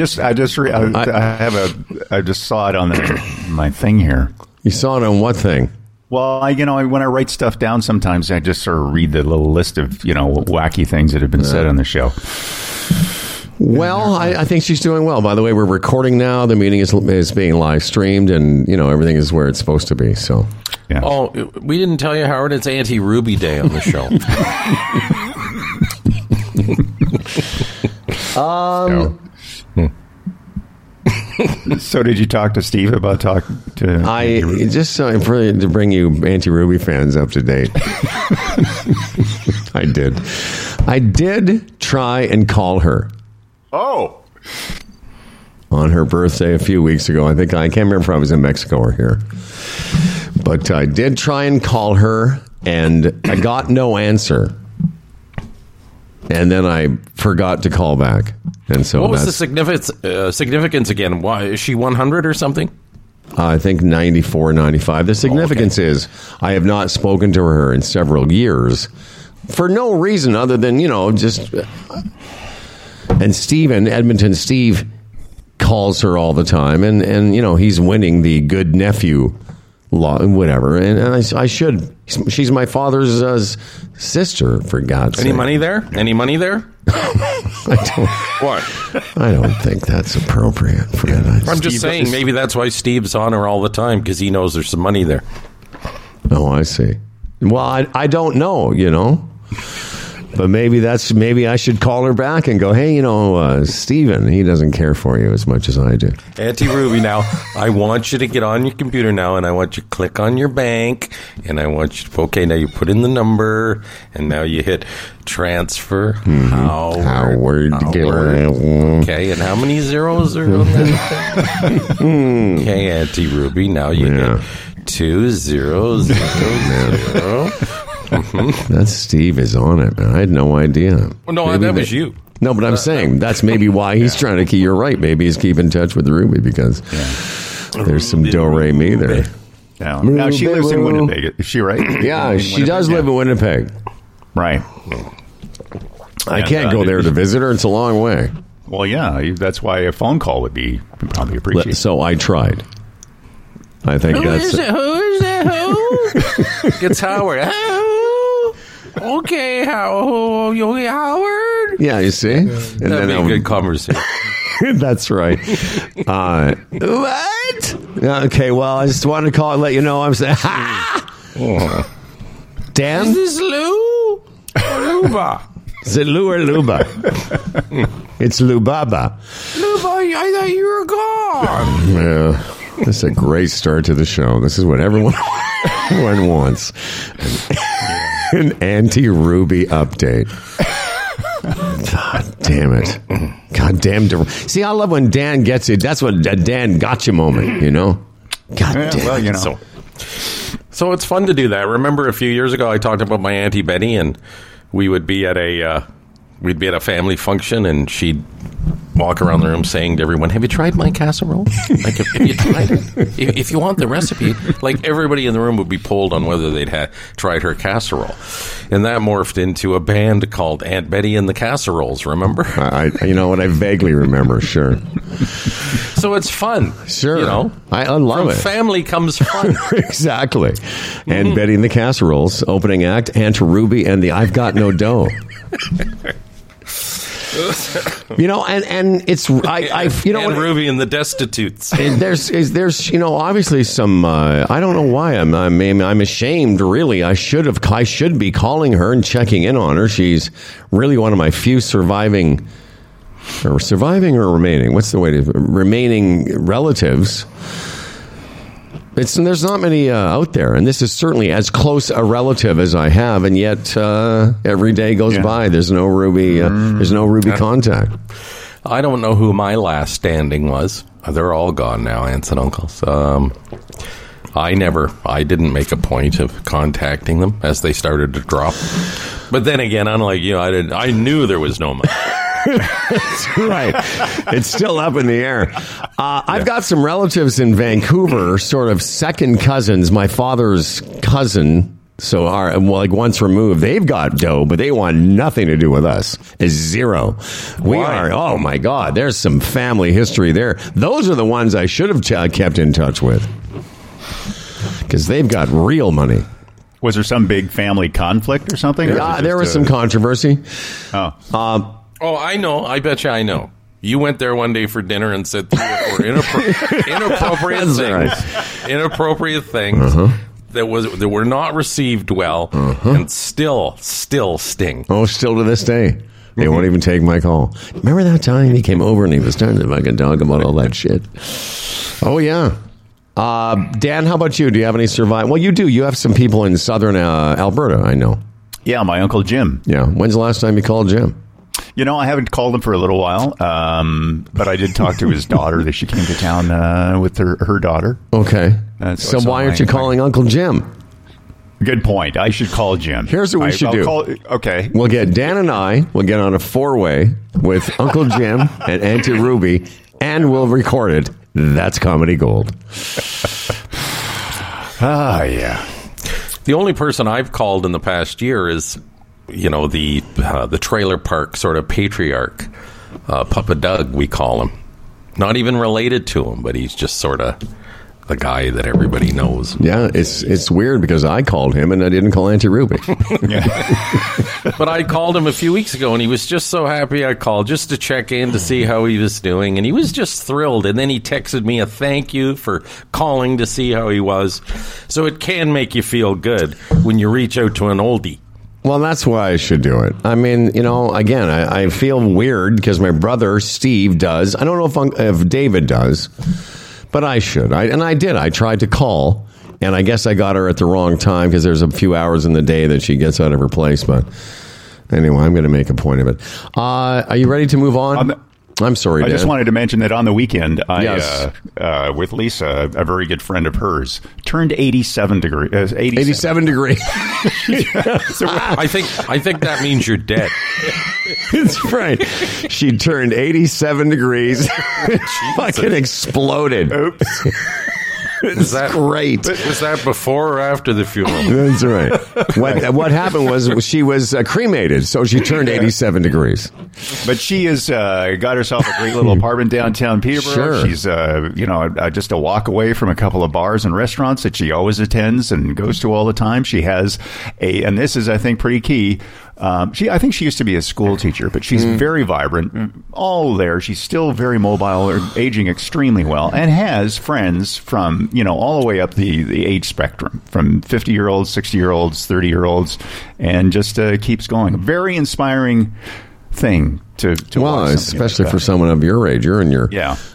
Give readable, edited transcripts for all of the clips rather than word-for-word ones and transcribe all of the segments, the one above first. I just saw it on my thing here. You saw it on what thing? Well, when I write stuff down, sometimes I just sort of read the little list of wacky things that have been said on the show. Well, I think she's doing well. By the way, we're recording now. The meeting is being live streamed, and everything is where it's supposed to be. So, yeah. Oh, we didn't tell you, Howard. It's Auntie Ruby Day on the show. So did you talk to Steve about talking to? I just to bring you Auntie Ruby fans up to date. I did try and call her. Oh, on her birthday a few weeks ago. I can't remember if I was in Mexico or here, but I did try and call her, and I got no answer. And then I forgot to call back. And so, what was the significance again? Why is she 100 or something? I think 94, 95. The significance is I have not spoken to her in several years for no reason other than just. And Edmonton Steve calls her all the time, and he's winning the good nephew law and whatever. And I should. She's my father's sister, for God's sake. Any money there? Any money there? I don't think that's appropriate, Fred. I'm just saying, maybe that's why Steve's on her all the time, because he knows there's some money there. Oh, I see. Well, I don't know, But maybe I should call her back and go, hey, Steven, he doesn't care for you as much as I do. Auntie Ruby, now, I want you to get on your computer now, and I want you to click on your bank, and I want you to, now you put in the number, and now you hit transfer. Mm-hmm. Howard. Okay, and how many zeros are on that? Okay, Auntie Ruby, now you hit 2000. Mm-hmm. That Steve is on it, man. I had no idea. Well, no, that was you. No, but I'm saying that's maybe why he's trying to keep. You're right. Maybe he's keeping in touch with Ruby because there's some do-re-mi there. Yeah. Now, she lives in Winnipeg. Is she right? Yeah, she does live in Winnipeg. Right. I can't go there to visit her. It's a long way. Well, yeah. That's why a phone call would be probably appreciated. So I tried. I think that's it. Who is that? Who? It's Howard. Okay, Howard. Yeah, you see? And that'd be a good conversation. That's right. What? Okay, well, I just wanted to call and let you know. I'm saying, Dan? Is this Lou or Luba? Is it Lou or Luba? It's Lubaba. Luba, I thought you were gone. Yeah. This is a great start to the show. This is what everyone wants. An Auntie Ruby update. God damn it. God damn. See, I love when Dan gets it. That's what a Dan gotcha moment, God damn it. Well, So it's fun to do that. Remember a few years ago, I talked about my Auntie Betty, and we would be at a family function, and she'd walk around the room saying to everyone, have you tried my casserole? Like, if you tried it, if you want the recipe, like everybody in the room would be polled on whether they'd tried her casserole. And that morphed into a band called Aunt Betty and the Casseroles, remember? I vaguely remember, sure. So it's fun. Sure. I love it. From family comes fun. Exactly. Mm-hmm. Aunt Betty and the Casseroles, opening act, Aunt Ruby and the I've Got No Dough. And it's and Ruby and the Destitutes. There's obviously some I don't know why I'm ashamed, really. I should be calling her and checking in on her. She's really one of my few remaining relatives. There's not many out there, and this is certainly as close a relative as I have, and yet every day goes by. There's no Ruby. There's no Ruby contact. I don't know who my last standing was. They're all gone now, aunts and uncles. I didn't make a point of contacting them as they started to drop. But then again, unlike you, I knew there was no money. That's right. It's still up in the air. I've got some relatives in Vancouver, sort of second cousins. My father's cousin so our, like, once removed, they've got dough, but they want nothing to do with us. It's zero. We are, oh my God, there's some family history there. Those are the ones I should have kept in touch with, because they've got real money. Was there some big family conflict or something? Yeah, there was some controversy. Oh, I know. I bet you I know. You went there one day for dinner and said 3 or 4 inappropriate things. Right. Inappropriate things. Uh-huh. That were not received well, and still sting. Oh, still to this day. They won't even take my call. Remember that time he came over and he was starting to fucking talk about all that shit? Oh, yeah. Dan, how about you? Do you have any survival? Well, you do. You have some people in southern Alberta, I know. Yeah, my Uncle Jim. Yeah. When's the last time you called Jim? You know, I haven't called him for a little while, but I did talk to his daughter that she came to town with her daughter. Okay. So why aren't you calling Uncle Jim? Good point. I should call Jim. Here's what we should do. Okay. We'll get Dan and I, we'll get on a four-way with Uncle Jim and Auntie Ruby, and we'll record it. That's comedy gold. Ah, yeah. The only person I've called in the past year is... you know, the trailer park sort of patriarch, Papa Doug, we call him. Not even related to him, but he's just sort of the guy that everybody knows. Yeah, it's weird because I called him and I didn't call Auntie Ruby. But I called him a few weeks ago and he was just so happy I called just to check in to see how he was doing. And he was just thrilled. And then he texted me a thank you for calling to see how he was. So it can make you feel good when you reach out to an oldie. Well, that's why I should do it. I mean, you know, again, I feel weird because my brother, Steve, does. I don't know if David does, but I should. And I did. I tried to call, and I guess I got her at the wrong time because there's a few hours in the day that she gets out of her place. But anyway, I'm going to make a point of it. Are you ready to move on? I'm sorry, Dan. I just wanted to mention that on the weekend, with Lisa, a very good friend of hers, turned 87 degrees. So I think that means you're dead. That's right. She turned 87 degrees. Fucking exploded. Oops. It's great. Was that before or after the funeral? That's right. What happened was she was cremated, so she turned 87 degrees. But she has got herself a great little apartment downtown Peterborough. Sure. She's just a walk away from a couple of bars and restaurants that she always attends and goes to all the time. She has and this is, I think, pretty key. I think she used to be a school teacher, but she's very vibrant. All there. She's still very mobile, aging extremely well, and has friends from, you know, all the way up the age spectrum, from 50-year-olds, 60-year-olds, 30-year-olds, and just keeps going. Very inspiring thing to watch, especially like for someone of your age. You're in your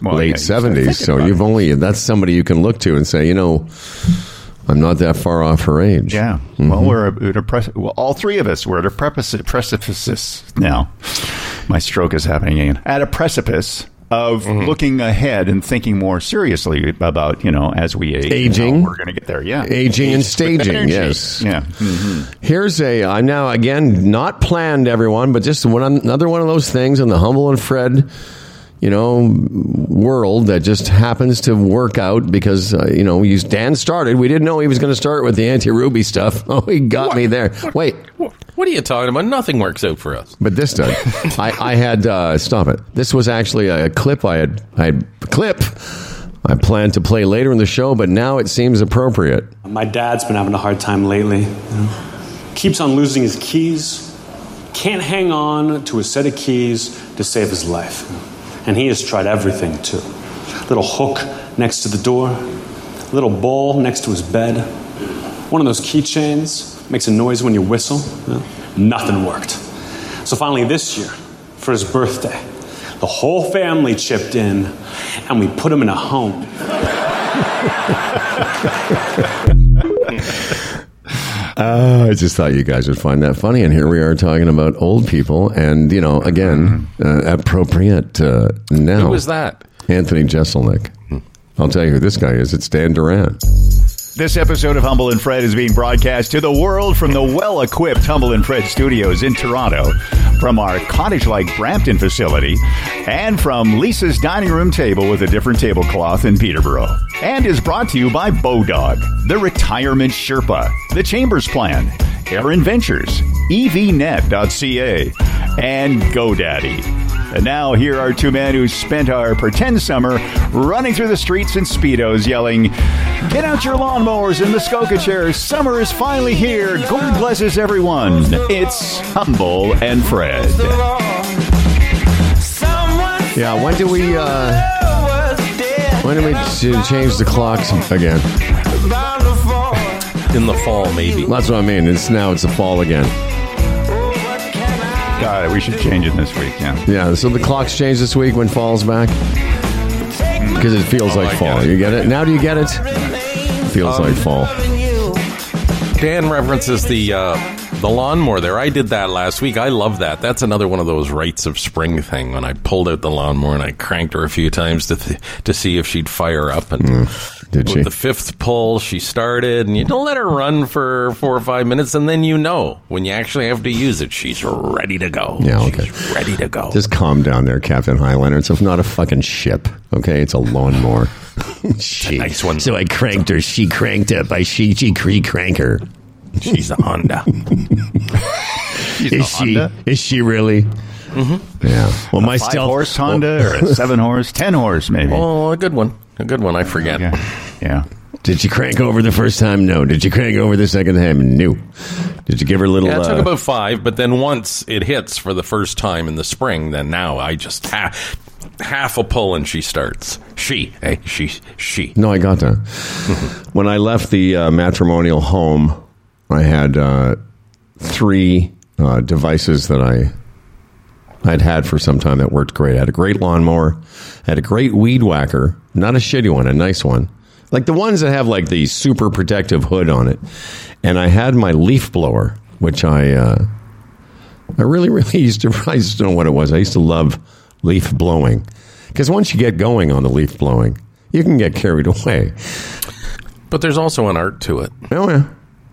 late 70s, so you've that's somebody you can look to and say, you know, I'm not that far off her age. Yeah. Mm-hmm. Well, all three of us were at a precipice now. My stroke is happening again. At a precipice of looking ahead and thinking more seriously about, you know, as we age. Aging. We're going to get there, yeah. Aging and staging, yes. Yeah. Mm-hmm. Here's now, again, not planned, everyone, but just another one of those things in the Humble and Fred, you know, world that just happens to work out because, you know, Dan started. We didn't know he was going to start with the Auntie Ruby stuff. Oh, he got me there. Wait. What are you talking about? Nothing works out for us. But this time, I had, stop it. This was actually a clip I planned to play later in the show, but now it seems appropriate. My dad's been having a hard time lately. You know? Keeps on losing his keys. Can't hang on to a set of keys to save his life. And he has tried everything, too. Little hook next to the door. Little bowl next to his bed. One of those keychains. Makes a noise when you whistle. Yeah. Nothing worked. So finally this year, for his birthday, the whole family chipped in, and we put him in a home. I just thought you guys would find that funny, and here we are talking about old people, and, you know, again, appropriate now. Who was that? Anthony Jeselnik. I'll tell you who this guy is. It's Dan Durant. This episode of Humble and Fred is being broadcast to the world from the well-equipped Humble and Fred Studios in Toronto. from our cottage-like Brampton facility, and from Lisa's dining room table with a different tablecloth in Peterborough. And is brought to you by Bodog, the Retirement Sherpa, the Chambers Plan, Aaron Ventures, evnet.ca, and GoDaddy. And now here are two men who spent our pretend summer running through the streets in Speedos yelling, "Get out your lawnmowers and Muskoka chairs. Summer is finally here. God blesses everyone." It's Humble and Fred. Yeah, when do we change the clocks again? In the fall, maybe. That's what I mean. It's the fall again. Got it. We should change it this week, yeah. Yeah, so the clock's changed this week when fall's back? Because it feels like fall. You get it? Now do you get it? Feels like fall. Dan references the lawnmower there. I did that last week. I love that. That's another one of those rites of spring thing when I pulled out the lawnmower and I cranked her a few times to see if she'd fire up. And did she? With the fifth pull, she started, and you don't let her run for 4 or 5 minutes, and then you know when you actually have to use it, she's ready to go. Yeah, okay. She's ready to go. Just calm down there, Captain Highlander. It's not a fucking ship, okay? It's a lawnmower. Nice one. So I cranked her. She cranked up. She crank her. She's a Honda. Honda? Is she really? Mm-hmm. Yeah. Well, my five-horse Honda or a 7-horse, 10-horse maybe. Oh, a good one. I forget. Okay. Yeah. Did you crank over the first time? No. Did you crank over the second time? No. Did you give her a little... Yeah, it took about 5, but then once it hits for the first time in the spring, then now I just... half a pull and she starts. She. No, I got that. Mm-hmm. When I left the matrimonial home, I had 3 devices that I'd had for some time that worked great. I had a great lawnmower, I had a great weed whacker, not a shitty one, a nice one, like the ones that have like the super protective hood on it, and I had my leaf blower, which I really used to. I just don't know what it was. I used to love leaf blowing because once you get going on the leaf blowing, you can get carried away. But there's also an art to it. Oh yeah.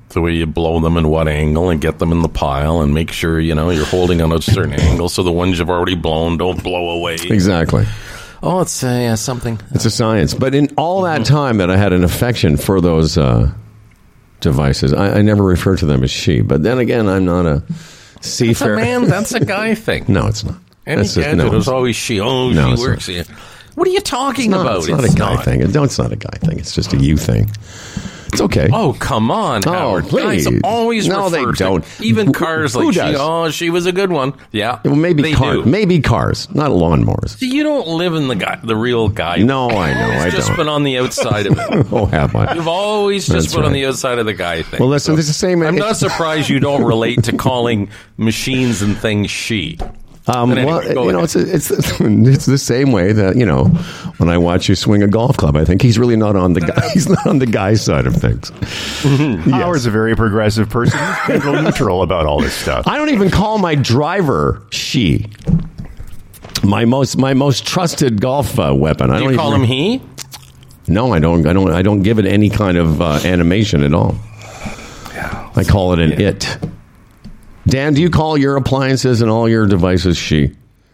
The way you blow them and what angle and get them in the pile and make sure, you know, you're holding on a certain angle so the ones you've already blown don't blow away. Exactly. Oh, it's something. It's a science. But in all that time that I had an affection for those devices, I never refer to them as she. But then again, I'm not a seafarer. That's a man. That's a guy thing. No, it's not. Any gadget is always she. Oh, no, she works here. What are you talking about? It's not a guy thing. No, it's not a guy thing. It's just a you thing. It's okay. Oh, come on, Howard. Oh, please. Guys always refer to don't. Even cars like she. Oh, she was a good one. Yeah. Well, maybe cars. Maybe cars, not lawnmowers. So you don't live in the real guy. No, I know. I don't. You've just been on the outside of it. Oh, have I? You've always just been on the outside of the guy thing. Well, listen, it's the same. I'm not surprised you don't relate to calling machines and things she. Anyway, well, you know, it's the same way that, you know, when I watch you swing a golf club, I think he's really not on the guy. He's not on the guy's side of things. Mm-hmm. Yes. Howard's a very progressive person. He's neutral about all this stuff. I don't even call my driver she. My most trusted golf weapon. I Do don't you call even, him he? No, I don't. I don't give it any kind of animation at all. Yeah, I call it an it. Dan, do you call your appliances and all your devices she?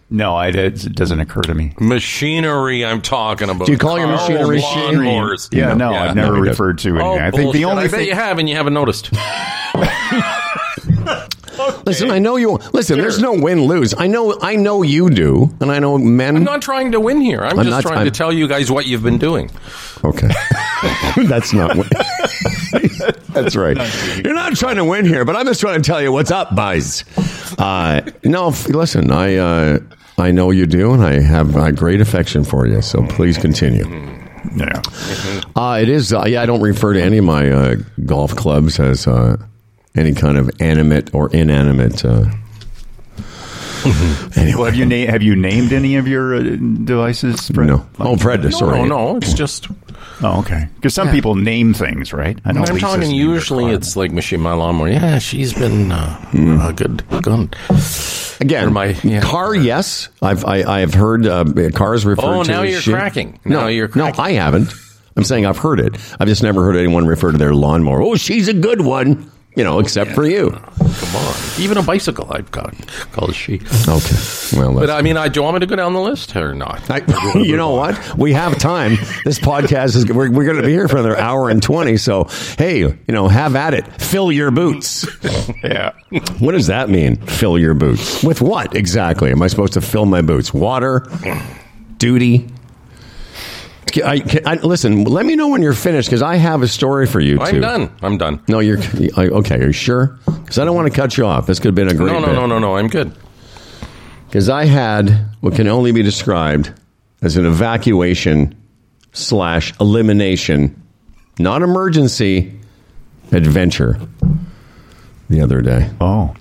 No, it doesn't occur to me. Machinery, I'm talking about. Do you call your machinery she? Yeah, no, I've never referred to anything. I think the only thing you have, and you haven't noticed. Okay. Listen, I know you. Listen, sure. There's no win-lose. I know you do, and I know men. I'm not trying to win here. I'm just trying to tell you guys what you've been doing. Okay, that's not. That's right. You're not trying to win here, but I'm just trying to tell you what's up, boys. Listen, I know you do, and I have a great affection for you. So please continue. Yeah, it is. I don't refer to any of my golf clubs as. Any kind of animate or inanimate. Anyway. Well, have you named any of your devices, Fred? No. Like, oh, Fred, sorry. No, it's just... Oh, okay. Because some people name things, right? I know I'm talking usually it's like Machine Malone, where, yeah, she's been a good gun. Again, car, yes. I have heard cars referred to as shit. Oh, now you're cracking. No, I haven't. I'm saying I've heard it. I've just never heard anyone refer to their lawnmower. Oh, she's a good one. you know, except for you. Come on. Even a bicycle, I've called a sheep. Okay. Well, but I mean, do you want me to go down the list or not? You know what? We have time. This podcast is, we're going to be here for another hour and 20. So, hey, you know, have at it. Fill your boots. Yeah. What does that mean? Fill your boots. With what exactly? Am I supposed to fill my boots? Water? Duty? Listen, let me know when you're finished, because I have a story for you, too. I'm done. No, you're... Okay, are you sure? Because I don't want to cut you off. This could have been a great bit. No, I'm good. Because I had what can only be described as an evacuation/elimination, not emergency, adventure the other day. Oh.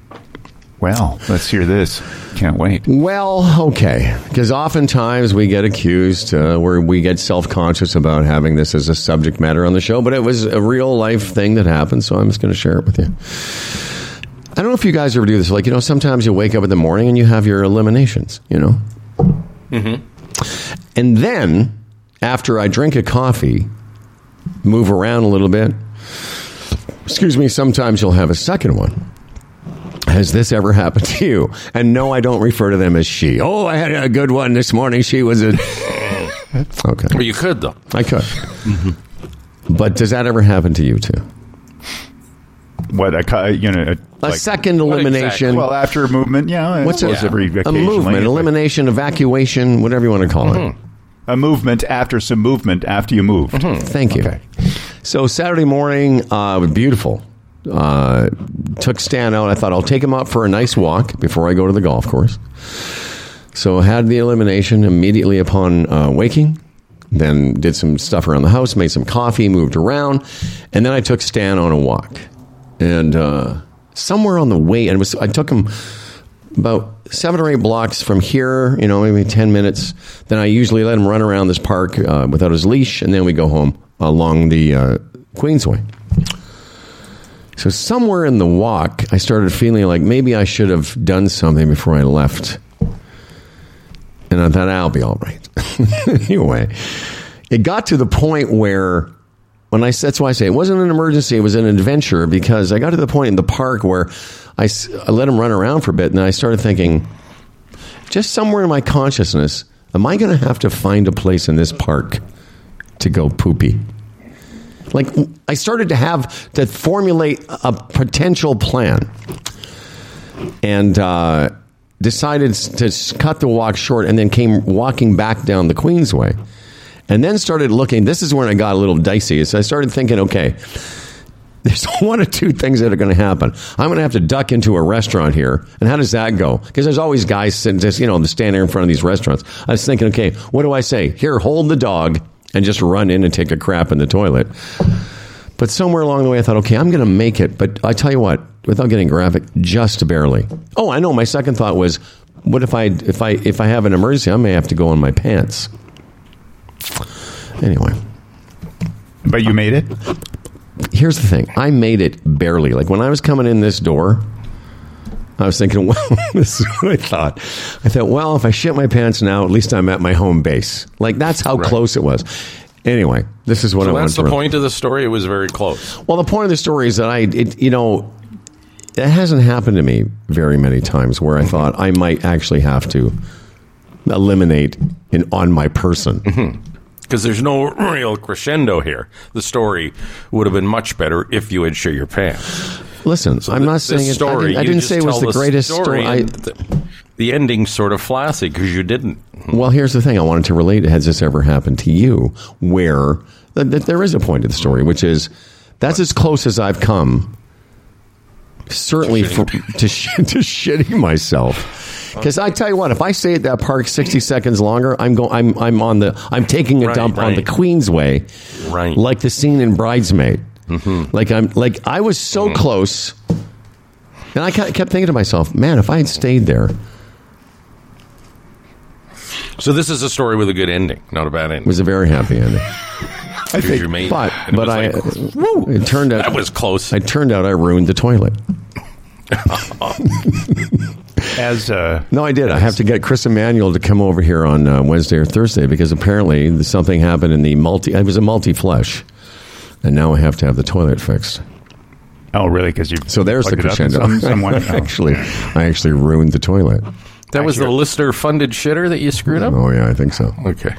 Well, let's hear this. Can't wait. Well, okay. Because oftentimes we get accused, where we get self-conscious about having this as a subject matter on the show, but it was a real-life thing that happened, so I'm just going to share it with you. I don't know if you guys ever do this. Like, you know, sometimes you wake up in the morning and you have your eliminations, you know? Mm-hmm. And then, after I drink a coffee, move around a little bit, excuse me, sometimes you'll have a second one. Has this ever happened to you? And no, I don't refer to them as she. Oh, I had a good one this morning. She was a... Okay. Well, you could, though. I could. Mm-hmm. But does that ever happen to you, too? What, a second elimination. Exactly? Well, after a movement, yeah. What's a movement, elimination, evacuation, whatever you want to call mm-hmm. it. A movement after some movement after you moved. Mm-hmm. Thank you. Okay. So Saturday morning, beautiful. Took Stan out. I thought I'll take him out for a nice walk before I go to the golf course. So had the elimination immediately upon waking. Then did some stuff around the house, made some coffee, moved around, and then I took Stan on a walk. And somewhere on the way, I took him about 7 or 8 blocks from here, you know, maybe 10 minutes. Then I usually let him run around this park without his leash, and then we go home along the Queensway. So somewhere in the walk, I started feeling like maybe I should have done something before I left. And I thought, I'll be all right. Anyway, it got to the point where, that's why I say it wasn't an emergency, it was an adventure, because I got to the point in the park where I let him run around for a bit, and I started thinking, just somewhere in my consciousness, am I going to have to find a place in this park to go poopy? Like, I started to have to formulate a potential plan, and decided to cut the walk short, and then came walking back down the Queensway, and then started looking. This is when I got a little dicey. So I started thinking, okay, there's one or two things that are going to happen. I'm going to have to duck into a restaurant here, and how does that go? Because there's always guys sitting, just, you know, standing there in front of these restaurants. I was thinking, okay, what do I say? Here, hold the dog. And just run in and take a crap in the toilet. But somewhere along the way, I thought, okay, I'm going to make it. But I tell you what, without getting graphic, just barely. Oh, I know. My second thought was, what if I have an emergency, I may have to go in my pants. Anyway. But you made it? Here's the thing. I made it barely. Like, when I was coming in this door, I was thinking, well, this is what I thought. I thought, well, if I shit my pants now, at least I'm at my home base. Like, that's how close it was. Anyway, this is what I wanted to... So that's the point of the story? It was very close. Well, the point of the story is that it hasn't happened to me very many times where I thought I might actually have to eliminate on my person. Mm-hmm. Because there's no real crescendo here. The story would have been much better if you had shit your pants. Listen, so I'm not saying it. I didn't say it was the greatest story. The ending sort of flaccid because you didn't. Well, here's the thing. I wanted to relate. Has this ever happened to you? Where there is a point to the story, which is that's as close as I've come. Certainly to shitting myself, because I tell you what, if I stay at that park 60 seconds longer, I'm taking a dump on the Queensway, right? Like the scene in Bridesmaids. Mm-hmm. I was so close, and I kept thinking to myself, man, if I had stayed there. So this is a story with a good ending, not a bad ending. It was a very happy ending. I think, it turned out that was close. It turned out I ruined the toilet. No, I did. I have to get Chris Emanuel to come over here on Wednesday or Thursday, because apparently something happened in the multi. It was a multi-flush. And now I have to have the toilet fixed. Oh, really? Because you so there's the crescendo. I actually ruined the toilet. That was the listener-funded shitter that you screwed up? Oh, yeah, I think so. Okay.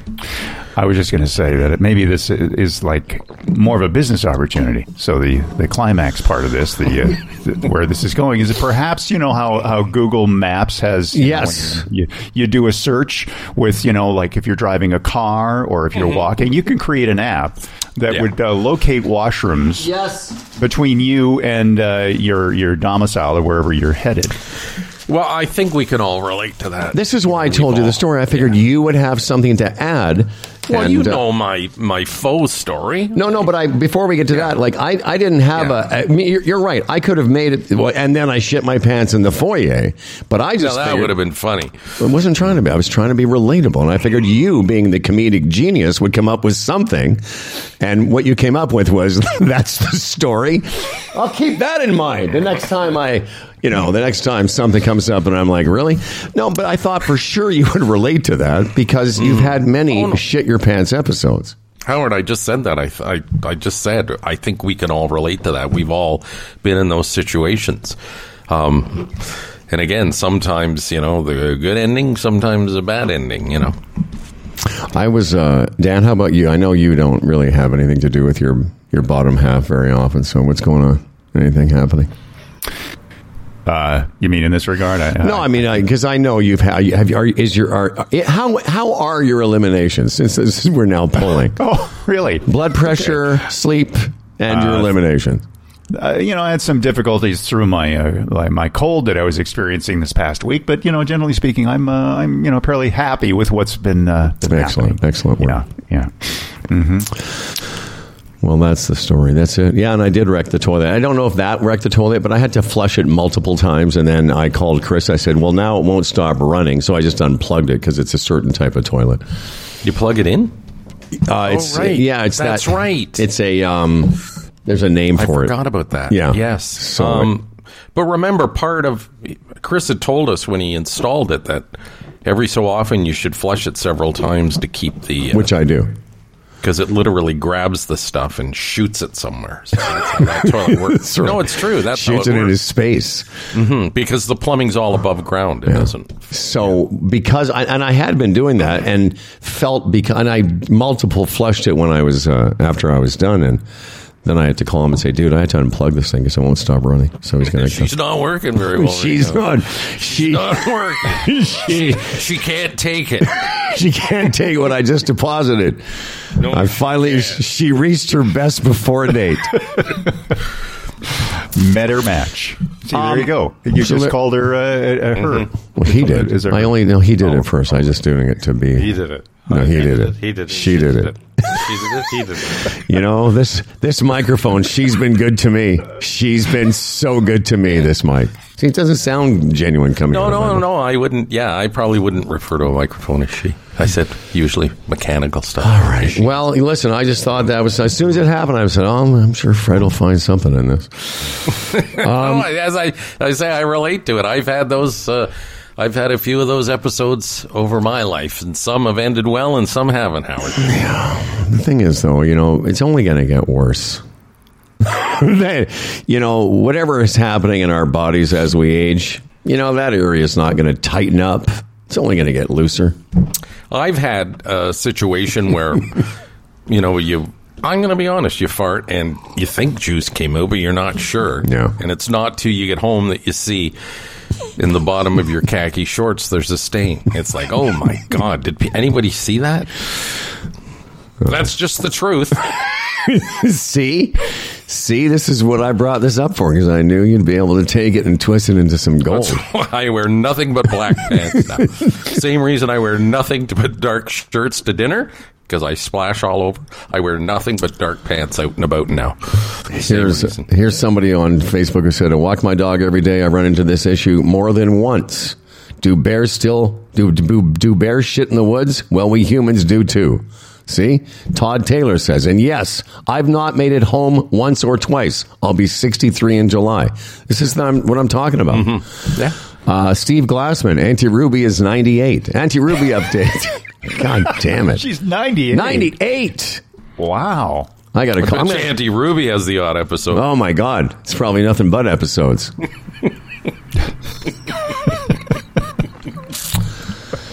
I was just going to say that maybe this is like more of a business opportunity. So the climax part of this, where this is going, is that perhaps, you know, how Google Maps has... Yes. You do a search with, you know, like if you're driving a car or if you're walking, you can create an app that would locate washrooms between you and your domicile or wherever you're headed. Well, I think we can all relate to that. This is why I told you the story. I figured you would have something to add. Well, and, you know my faux story. No, but before we get to that, like I didn't have a... I mean, you're right. I could have made it, and then I shit my pants in the foyer, but I just figured, that would have been funny. I wasn't trying to be. I was trying to be relatable, and I figured you, being the comedic genius, would come up with something, and what you came up with was, that's the story. I'll keep that in mind the next time the next time something comes up and I'm like, really? No, but I thought for sure you would relate to that because you've had many shit your pants episodes. Howard, I just said that. I just said, I think we can all relate to that. We've all been in those situations. And again, sometimes, you know, the good ending, sometimes a bad ending, you know. I was, Dan, how about you? I know you don't really have anything to do with your bottom half very often. So what's going on? Anything happening? You mean in this regard? I mean, because I know you've had. How are your eliminations? Since we're now polling. Oh, really? Blood pressure, sleep, and your elimination. You know, I had some difficulties through my my cold that I was experiencing this past week, but you know, generally speaking, I'm you know, fairly happy with what's been. Excellent work. Yeah. Mm-hmm. Well, that's the story. That's it. Yeah, and I did wreck the toilet. I don't know if that wrecked the toilet, but I had to flush it multiple times, and then I called Chris. I said, well, now it won't stop running, so I just unplugged it because it's a certain type of toilet. You plug it in? Right. Yeah, it's that's that, right. It's a, there's a name for it. I forgot about that. Yeah. Yes. So but remember, part of, Chris had told us when he installed it that every so often you should flush it several times to keep the. Which I do. Because it literally grabs the stuff and shoots it somewhere. So that's how that toilet works. Right. No, it's true. That's shoots how it works. Into space. Mm-hmm. Because the plumbing's all above ground. It doesn't. So because I had been doing that and felt and I multiple flushed it when I was after I was done, and then I had to call him and say, dude, I had to unplug this thing because it won't stop running. So he's going to. She's not working very well. She's not working. She can't take it. She can't take what I just deposited. No, I finally, she reached her best before date. Met her match. See, there you go. You just called her her. Well, he did. He did it first. I was just doing it to be. He did it. No, he did it. He did it. She did it. She did it. He did it. You know, this microphone, she's been good to me. She's been so good to me, this mic. See, it doesn't sound genuine coming out. No, I wouldn't. Yeah, I probably wouldn't refer to a microphone as she. I said usually mechanical stuff. All right. Well, listen, I just thought that was, as soon as it happened, I said, oh, I'm sure Fred will find something in this. As I say, I relate to it. I've had those... I've had a few of those episodes over my life, and some have ended well, and some haven't, Howard. Yeah. The thing is, though, you know, it's only going to get worse. You know, whatever is happening in our bodies as we age, you know, that area is not going to tighten up. It's only going to get looser. I've had a situation where, you know, I'm going to be honest, you fart, and you think juice came out, but you're not sure. Yeah. And it's not till you get home that you see... in the bottom of your khaki shorts, there's a stain. It's like, oh my God, did anybody see that? That's just the truth. See, this is what I brought this up for, because I knew you'd be able to take it and twist it into some gold. That's why I wear nothing but black pants now. Same reason I wear nothing but dark shirts to dinner, because I splash all over. I wear nothing but dark pants out and about now. Here's somebody on Facebook who said, I walk my dog every day. I run into this issue more than once. Do bears still do bears shit in the woods? Well, we humans do too. See? Todd Taylor says, and yes, I've not made it home once or twice. I'll be 63 in July. This is what I'm talking about. Mm-hmm. Yeah. Steve Glassman, Auntie Ruby is 98. Auntie Ruby update. God damn it. She's 98. Wow. I got to call. Auntie Ruby has the odd episode. Oh my God, it's probably nothing but episodes.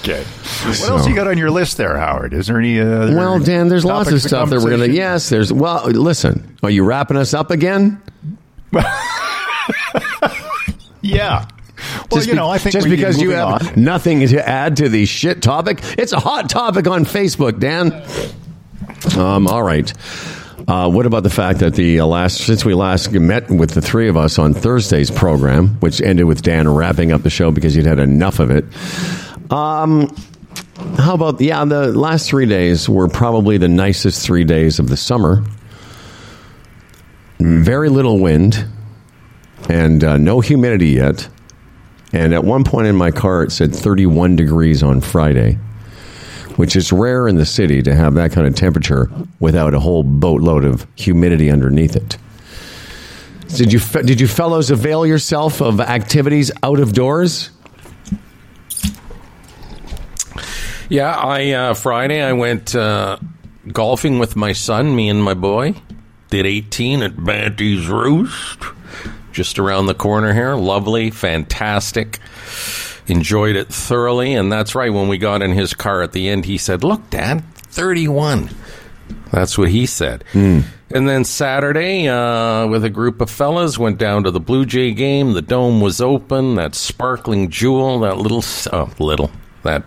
Okay. What else you got on your list there, Howard? Is there any? Well, Dan, there's lots of stuff that we're gonna. Yes, there's. Well, listen. Are you wrapping us up again? Yeah. Well, you know, I think just because you have nothing to add to the shit topic, it's a hot topic on Facebook, Dan. All right. What about the fact that the since we last met with the three of us on Thursday's program, which ended with Dan wrapping up the show because you'd had enough of it. How about the last 3 days were probably the nicest 3 days of the summer. Very little wind and no humidity yet. And at one point in my car, it said 31 degrees on Friday, which is rare in the city to have that kind of temperature without a whole boatload of humidity underneath it. Did you fellows avail yourself of activities out of doors? Yeah, Friday I went golfing with my son, me and my boy. Did 18 at Banty's Roost, just around the corner here. Lovely, fantastic. Enjoyed it thoroughly, and that's right. When we got in his car at the end, he said, "Look, Dad, 31." That's what he said. Mm. And then Saturday, with a group of fellas, went down to the Blue Jay game. The dome was open. That sparkling jewel, that little. That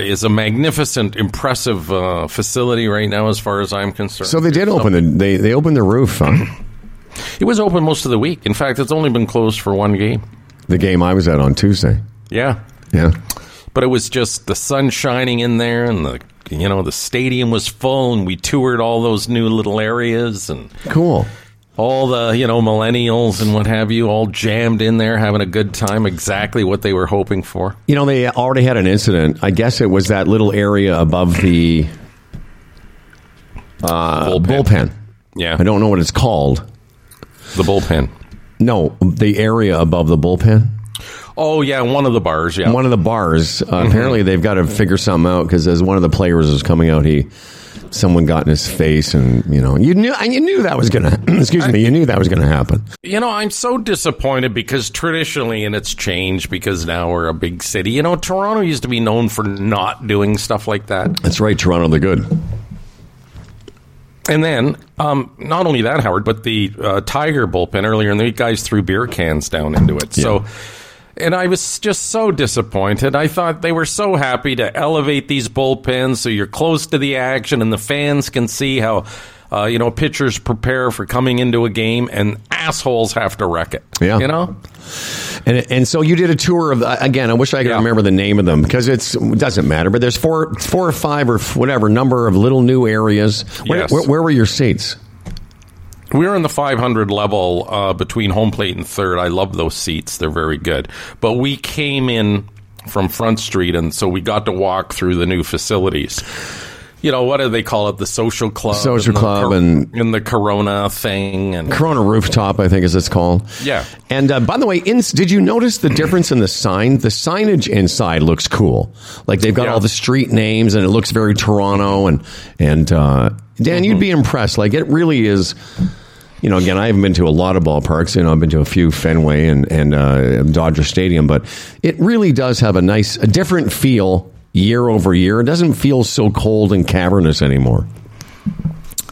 is a magnificent, impressive facility right now, as far as I'm concerned. So they did open they opened the roof. Huh? It was open most of the week. In fact, it's only been closed for one game. The game I was at on Tuesday. Yeah. But it was just the sun shining in there, and the stadium was full, and we toured all those new little areas and cool. All the, millennials and what have you, all jammed in there, having a good time, exactly what they were hoping for. You know, they already had an incident. I guess it was that little area above the bullpen. Yeah. I don't know what it's called. The bullpen. No, the area above the bullpen. Oh, yeah, one of the bars, yeah. One of the bars. Apparently, they've got to figure something out, because as one of the players was coming out, someone got in his face, and you knew that was gonna you knew that was gonna happen. I'm so disappointed, because traditionally, and it's changed because now we're a big city. Toronto used to be known for not doing stuff like that. That's right, Toronto the good. And then not only that, Howard, but the Tiger bullpen earlier, and the guys threw beer cans down into it. Yeah. So. And I was just so disappointed. I thought they were so happy to elevate these bullpens so you're close to the action and the fans can see how, pitchers prepare for coming into a game, and assholes have to wreck it. Yeah. And so you did a tour of, again, I wish I could remember the name of them, because it doesn't matter, but there's four or five or whatever number of little new areas. Where were your seats? We were in the 500 level between home plate and third. I love those seats. They're very good. But we came in from Front Street, and so we got to walk through the new facilities. What do they call it? The social club. And the Corona thing. And Corona Rooftop, I think is it's called. Yeah. And by the way, did you notice the difference in the sign? The signage inside looks cool. Like they've got all the street names, and it looks very Toronto. And Dan, you'd be impressed. Like, it really is. Again, I haven't been to a lot of ballparks. I've been to a few, Fenway and Dodger Stadium, but it really does have a different feel year over year. It doesn't feel so cold and cavernous anymore.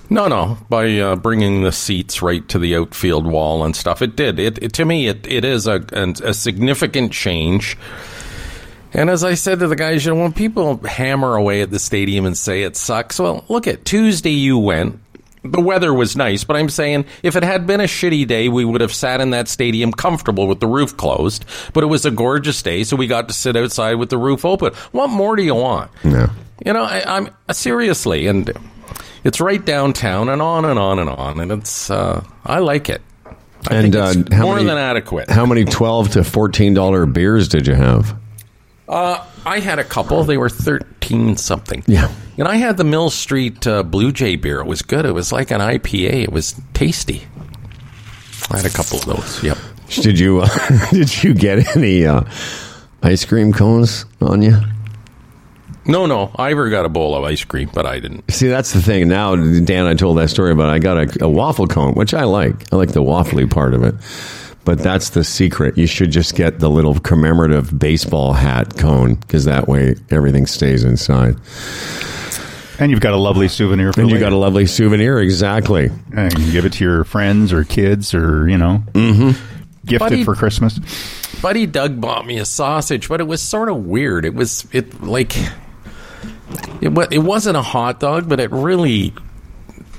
No. By bringing the seats right to the outfield wall and stuff, it did. It to me, it is a significant change. And as I said to the guys, when people hammer away at the stadium and say it sucks, well, look at Tuesday you went. The weather was nice, but I'm saying if it had been a shitty day, we would have sat in that stadium comfortable with the roof closed. But it was a gorgeous day, so we got to sit outside with the roof open. What more do you want? No. I'm seriously, and it's right downtown and on and on and on, and it's I like it. I think it's more than adequate. How many $12 to $14 beers did you have? I had a couple. They were 13 something. Yeah. And I had the Mill Street Blue Jay beer. It was good. It was like an IPA. It was tasty. I had a couple of those. Yep. Did you did you get any ice cream cones on you? No. Ivor got a bowl of ice cream, but I didn't. See, that's the thing. Now, Dan, I told that story about I got a waffle cone, which I like. I like the waffly part of it. But that's the secret. You should just get the little commemorative baseball hat cone, because that way everything stays inside. And you've got a lovely souvenir. Exactly. And you can give it to your friends or kids or, you know, gifted for Christmas. Buddy Doug bought me a sausage, but it was sort of weird. It wasn't a hot dog, but it really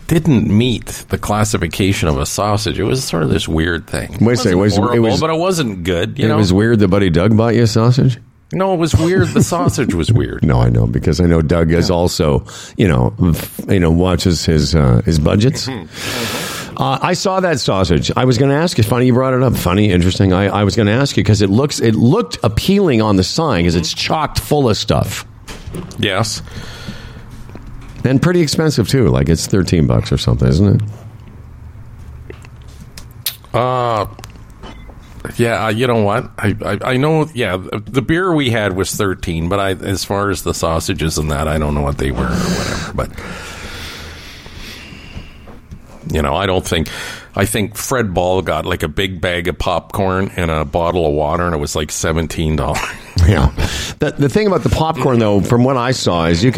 didn't meet the classification of a sausage. It was sort of this weird thing. But it wasn't good. You know? It was weird that Buddy Doug bought you a sausage? No, it was weird. The sausage was weird. No, I know, because I know Doug is also, watches his budgets. I saw that sausage. I was going to ask you. Funny you brought it up. Funny, interesting. I was going to ask you because it looked appealing on the sign because it's chocked full of stuff. Yes. And pretty expensive, too. Like, it's $13 or something, isn't it? Yeah, you know what? I know, yeah, the beer we had was $13, but as far as the sausages and that, I don't know what they were or whatever, but, you know, I think Fred Ball got like a big bag of popcorn and a bottle of water, and it was like $17. Yeah. The thing about the popcorn, though, from what I saw is there's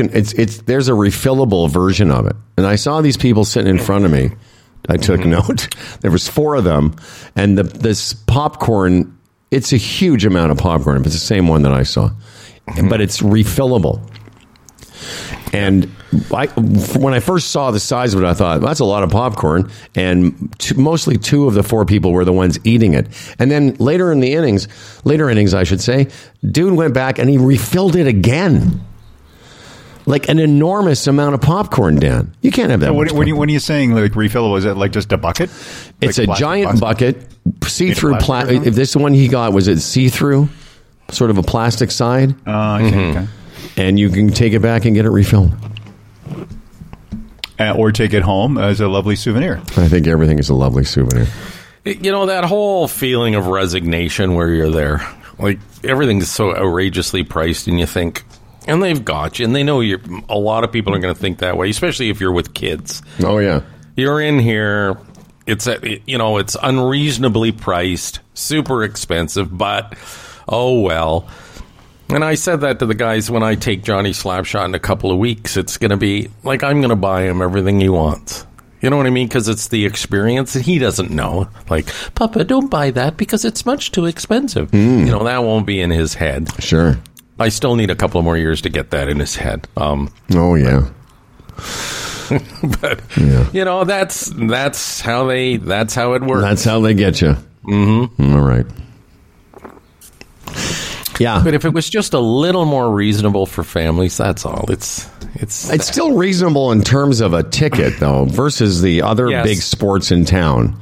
a refillable version of it. And I saw these people sitting in front of me. I took note. There was 4 of them, and this popcorn, it's a huge amount of popcorn. It's the same one that I saw, but it's refillable. And when I first saw the size of it, I thought, that's a lot of popcorn. And mostly 2 of the 4 people were the ones eating it. And then later in the innings, dude went back and he refilled it again. Like an enormous amount of popcorn, Dan. You can't have that. When are you saying like refillable? Is it like just a bucket? It's like a giant bucket, see-through plastic. If this one he got was it see-through, sort of a plastic side. Okay. And you can take it back and get it refilled, or take it home as a lovely souvenir. I think everything is a lovely souvenir. You know, that whole feeling of resignation where you're there, like everything's so outrageously priced, and you think. And they've got you, and they know a lot of people are going to think that way, especially if you're with kids. Oh, yeah. You're in here. It's unreasonably priced, super expensive, but oh, well. And I said that to the guys when I take Johnny Slapshot in a couple of weeks. It's going to be like I'm going to buy him everything he wants. You know what I mean? Because it's the experience that he doesn't know. Like, Papa, don't buy that because it's much too expensive. You know, that won't be in his head. Sure. I still need a couple of more years to get that in his head. But you know, that's how it works. That's how they get you. Mm-hmm. All right. Yeah. But if it was just a little more reasonable for families, that's all. It's still reasonable in terms of a ticket, though, versus the other big sports in town.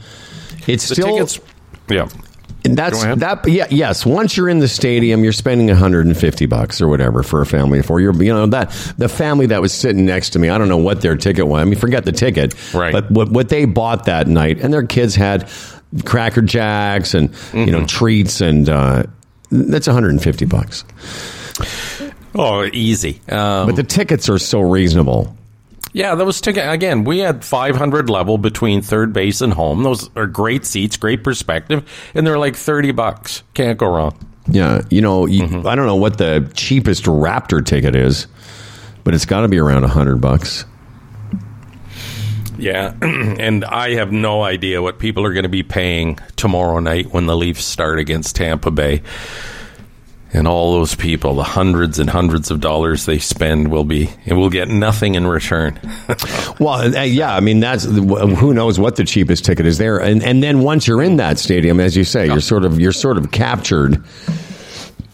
It's the still tickets, yeah. And that's that. Yeah. Yes. Once you're in the stadium, you're spending $150 or whatever for a family. The family that was sitting next to me, I don't know what their ticket was. I mean, forget the ticket. Right. But what they bought that night, and their kids had Cracker Jacks and treats, and that's $150. Oh, easy. But the tickets are so reasonable. Yeah, those tickets, again, we had 500 level between third base and home. Those are great seats, great perspective, and they're like $30. Can't go wrong. Yeah, I don't know what the cheapest Raptor ticket is, but it's got to be around $100. Yeah, and I have no idea what people are going to be paying tomorrow night when the Leafs start against Tampa Bay. And all those people, the hundreds and hundreds of dollars they spend will get nothing in return. Well, yeah, I mean, who knows what the cheapest ticket is there. And then once you're in that stadium, as you say, you're sort of captured.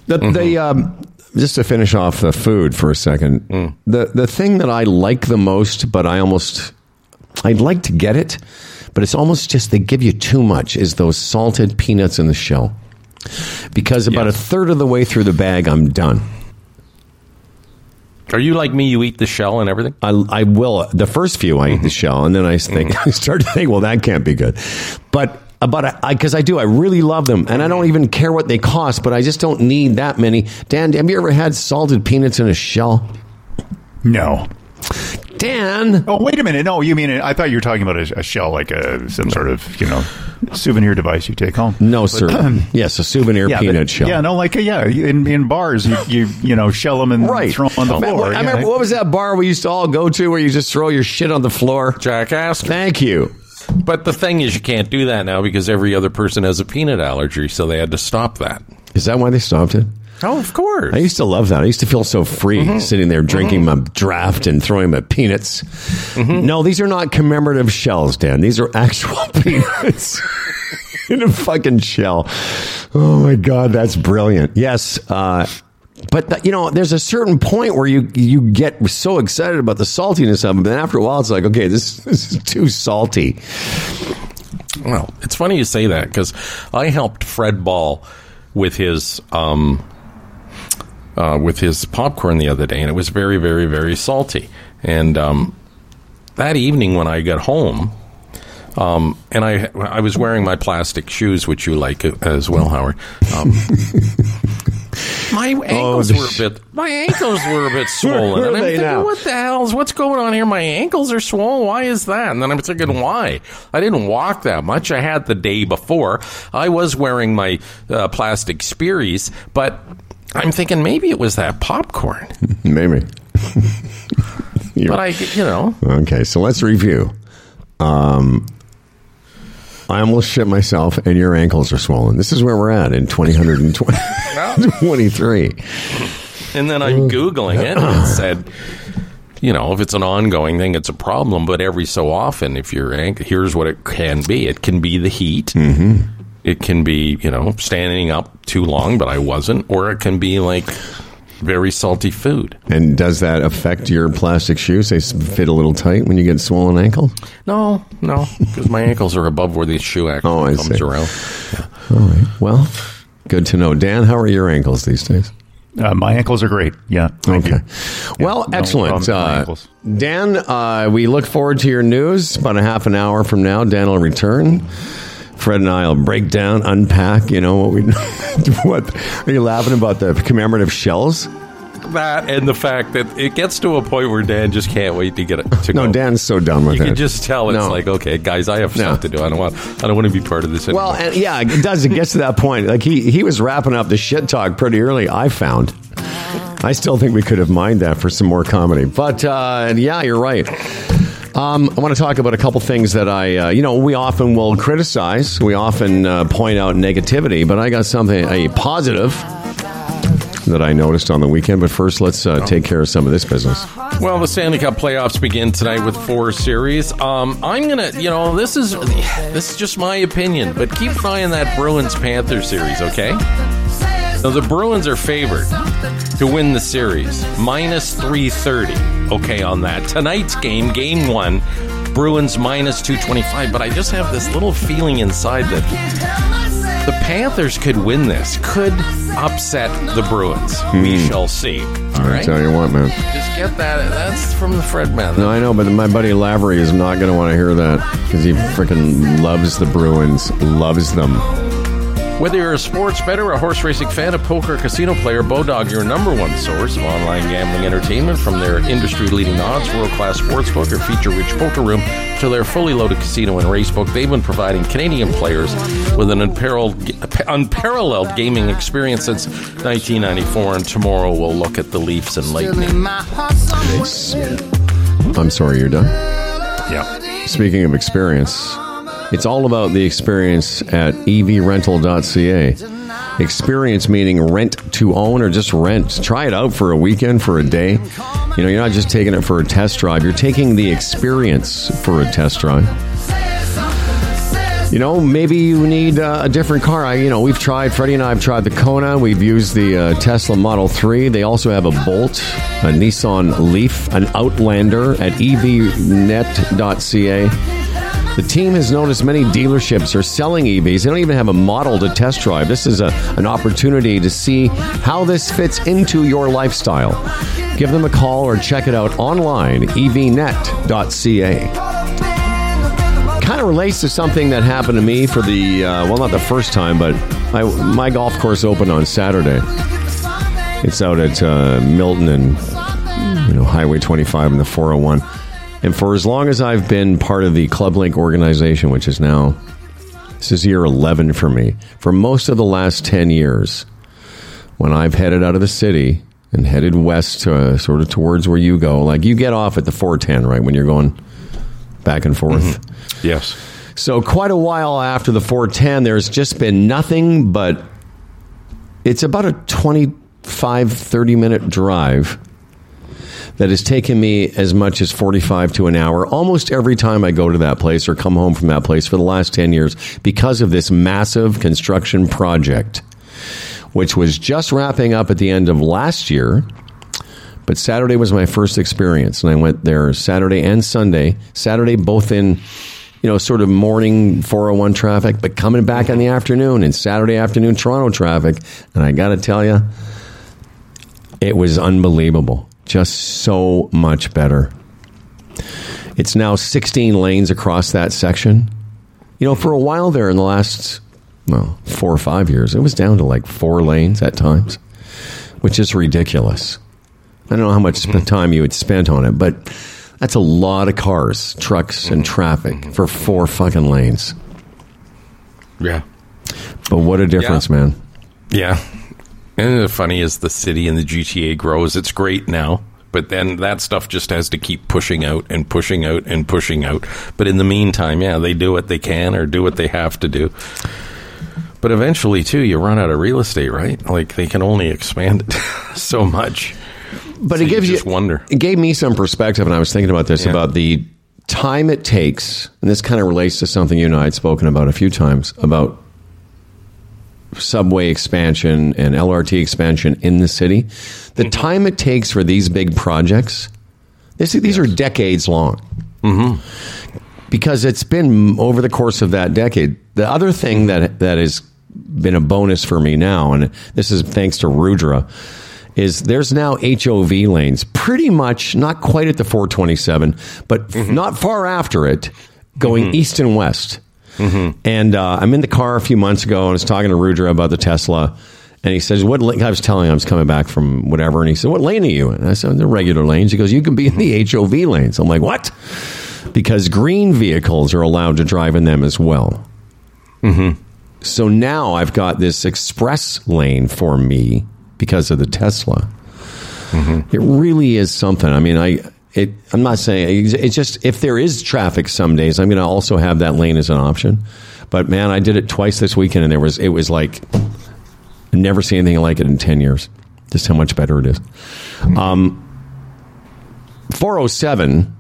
Just to finish off the food for a second, the thing that I like the most, but I'd like to get it, but it's almost just they give you too much, is those salted peanuts in the shell. Because about a third of the way through the bag, I'm done. Are you like me? You eat the shell and everything? I will. The first few, I eat the shell, and then I start to think, well, that can't be good. But because I do, I really love them, and I don't even care what they cost, but I just don't need that many. Dan, have you ever had salted peanuts in a shell? No. Dan. Oh, wait a minute. No, you mean, I thought you were talking about a shell, like some sort of, souvenir device you take home. No, sir. Yes, a souvenir peanut shell. Yeah, no, in bars, you shell them and throw them on the floor. I remember, what was that bar we used to all go to where you just throw your shit on the floor? Jackass. Thank you. But the thing is, you can't do that now because every other person has a peanut allergy, so they had to stop that. Is that why they stopped it? Oh, of course. I used to love that. I used to feel so free sitting there drinking my draft and throwing my peanuts. Mm-hmm. No, these are not commemorative shells, Dan. These are actual peanuts in a fucking shell. Oh, my God. That's brilliant. Yes. But, there's a certain point where you get so excited about the saltiness of them. But after a while, it's like, okay, this is too salty. Well, it's funny you say that because I helped Fred Ball with his... with his popcorn the other day, and it was very, very, very salty. And that evening when I got home, and I was wearing my plastic shoes, which you like as well, Howard. My ankles were a bit swollen. And I'm thinking, what the hell is, what's going on here? My ankles are swollen. Why is that? And then I'm thinking, why? I didn't walk that much. I had the day before. I was wearing my plastic Sperry's, but... I'm thinking maybe it was that popcorn. Maybe. But I. Okay, so let's review. I almost shit myself, and your ankles are swollen. This is where we're at in 2023. And then I'm Googling it, and it said... if it's an ongoing thing, it's a problem, but every so often, if your ankle... Here's what it can be. It can be the heat. Mm-hmm. It can be, standing up too long, but I wasn't. Or it can be, very salty food. And does that affect your plastic shoes? They fit a little tight when you get swollen ankles? No, because my ankles are above where the shoe actually comes around. Yeah. All right. Well, good to know. Dan, how are your ankles these days? My ankles are great. Yeah. Okay. Yeah. Well, excellent. Dan, we look forward to your news. About a half an hour from now, Dan will return. Fred and I will break down, unpack, what we... What are you laughing about, the commemorative shells? That and the fact that it gets to a point where Dan just can't wait to get it to go. No, Dan's so done with it. You can just tell it's okay, guys, I have stuff to do. I don't want to be part of this anymore. Well, and, it does. It gets to that point. He was wrapping up the shit talk pretty early, I found. I still think we could have mined that for some more comedy. But, you're right. I want to talk about a couple things that we often will criticize. We often point out negativity, but I got a positive that I noticed on the weekend. But first, let's take care of some of this business. Well, the Stanley Cup playoffs begin tonight with 4 series. I'm going to, this is just my opinion, but keep an eye on that Bruins-Panthers series, okay? Now, the Bruins are favored to win the series, minus 330. Okay, on that. Tonight's game, game 1, Bruins minus 225. But I just have this little feeling inside that the Panthers could win this, could upset the Bruins. We shall see. All right? I tell you what, man. Just get that. That's from the Fred man. No, I know, but my buddy Lavery is not going to want to hear that because he freaking loves the Bruins, loves them. Whether you're a sports bettor, a horse racing fan, a poker, casino player, Bodog, your number one source of online gambling entertainment, from their industry-leading odds, world-class sportsbook, or feature-rich poker room, to their fully loaded casino and racebook, they've been providing Canadian players with an unparalleled gaming experience since 1994, and tomorrow we'll look at the Leafs and Lightning. I'm sorry, you're done? Yeah. Speaking of experience... It's all about the experience at evrental.ca. Experience meaning rent to own or just rent. Try it out for a weekend, for a day. You're not just taking it for a test drive. You're taking the experience for a test drive. Maybe you need a different car. Freddie and I have tried the Kona. We've used the Tesla Model 3. They also have a Bolt, a Nissan Leaf, an Outlander at evnet.ca. The team has noticed many dealerships are selling EVs. They don't even have a model to test drive. This is an opportunity to see how this fits into your lifestyle. Give them a call or check it out online, evnet.ca. Kind of relates to something that happened to me for the, not the first time, but my golf course opened on Saturday. It's out at Milton and Highway 25 and the 401. And for as long as I've been part of the Club Link organization, which is now, this is year 11 for me, for most of the last 10 years, when I've headed out of the city and headed west to, sort of towards where you go, like you get off at the 410, right, when you're going back and forth. Mm-hmm. Yes. So quite a while after the 410, there's just been nothing but, it's about a 25, 30-minute drive that has taken me as much as 45 to an hour almost every time I go to that place or come home from that place for the last 10 years because of this massive construction project, which was just wrapping up at the end of last year. But Saturday was my first experience, and I went there Saturday and Sunday. Saturday, both in, you know, sort of morning 401 traffic, but coming back in the afternoon and Saturday afternoon Toronto traffic. And I got to tell you, it was unbelievable. Just so much better. It's now 16 lanes across that section. You know, for a while there in the last, well, 4 or 5 years, it was down to like 4 lanes at times, which is ridiculous. I don't know how much time you had spent on it, but that's a lot of cars, trucks, and traffic for 4 fucking lanes. Yeah. But what a difference, man. Yeah. And the funny is the city and the GTA grows. It's great now. But then that stuff just has to keep pushing out and pushing out and pushing out. But in the meantime, yeah, they do what they can or do what they have to do. But eventually, too, you run out of real estate, right? Like, they can only expand it so much. But so it gives you just wonder. It gave me some perspective, and I was thinking about this, about the time it takes, and this kind of relates to something you and I had spoken about a few times, about subway expansion and LRT expansion in the city. The time it takes for these big projects, these are decades long. Mm-hmm. Because it's been over the course of that decade. The other thing that has been a bonus for me now, and this is thanks to Rudra, is there's now HOV lanes, pretty much not quite at the 427, but not far after it, going east and west. Mm-hmm. And I'm in the car a few months ago, and I was talking to Rudra about the Tesla, and he says, "What lane?" I was telling him I was coming back from whatever, and he said, "What lane are you in?" And I said, "The regular lanes." He goes, "You can be in the HOV lanes." I'm like, "What?" Because green vehicles are allowed to drive in them as well. Mm-hmm. So now I've got this express lane for me because of the Tesla. Mm-hmm. It really is something. I mean, I'm not saying, it's just, if there is traffic some days, I'm going to also have that lane as an option. But man, I did it twice this weekend, and it was like, I've never seen anything like it in 10 years. Just how much better it is. 407,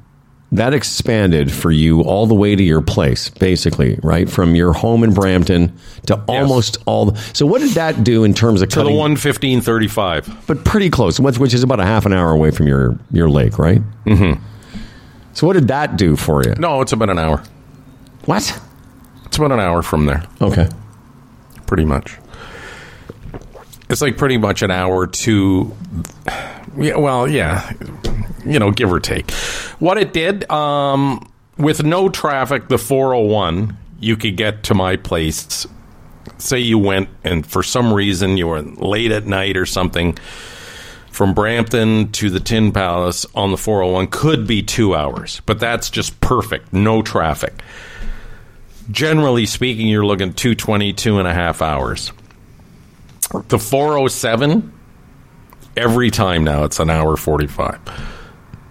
that expanded for you all the way to your place, basically, right? From your home in Brampton to almost all. So what did that do in terms of cutting? To the 115.35. But pretty close, which is about a half an hour away from your lake, right? Mm-hmm. So what did that do for you? No, it's about an hour. What? It's about an hour from there. Okay. Pretty much. It's like pretty much an hour to... Yeah, well, yeah... You know, give or take. What it did, with no traffic, the 401, you could get to my place. Say you went, and for some reason you were late at night or something, from Brampton to the Tin Palace on the 401 could be 2 hours. But that's just perfect. No traffic. Generally speaking, you're looking 2.5 hours. The 407, every time now, it's an hour 45.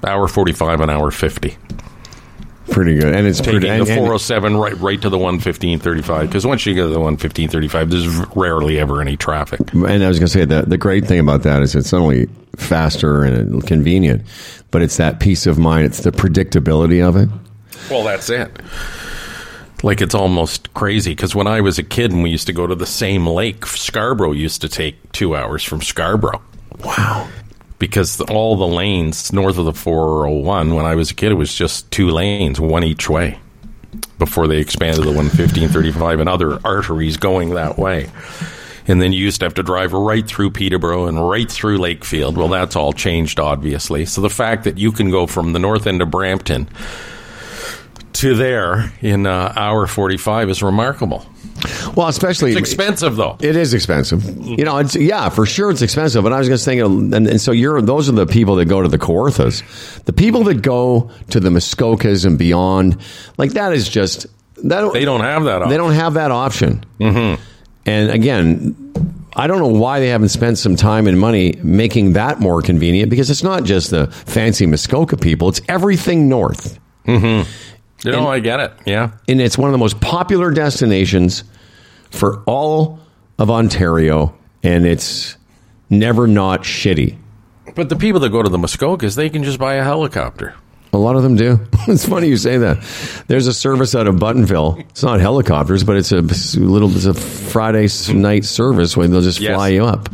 Hour 45, an hour 50. Pretty good. And it's taking the 407 right to the 115.35. Because once you go to the 115.35, there's rarely ever any traffic. And I was going to say that the great thing about that is it's not only faster and convenient, but it's that peace of mind. It's the predictability of it. Well, that's it. Like, it's almost crazy, because when I was a kid and we used to go to the same lake, Scarborough used to take 2 hours from Scarborough. Wow. Because all the lanes north of the 401, when I was a kid, it was just 2 lanes, one each way, before they expanded the 115.35 and other arteries going that way. And then you used to have to drive right through Peterborough and right through Lakefield. Well, that's all changed, obviously. So the fact that you can go from the north end of Brampton to there in hour 45 is remarkable. Well, especially it's expensive though. It is expensive. You know, it's, yeah, for sure it's expensive. But I was just thinking, and so those are the people that go to the Kawarthas, the people that go to the Muskokas and beyond. Like that is just that they don't have that option. They don't have that option. Mm-hmm. And again, I don't know why they haven't spent some time and money making that more convenient, because it's not just the fancy Muskoka people. It's everything north. Mm-hmm. You know, I get it. Yeah. And it's one of the most popular destinations for all of Ontario, and it's never not shitty. But the people that go to the Muskokas, they can just buy a helicopter. A lot of them do. It's funny you say that. There's a service out of Buttonville. It's not helicopters, but it's a Friday night service where they'll just fly you up.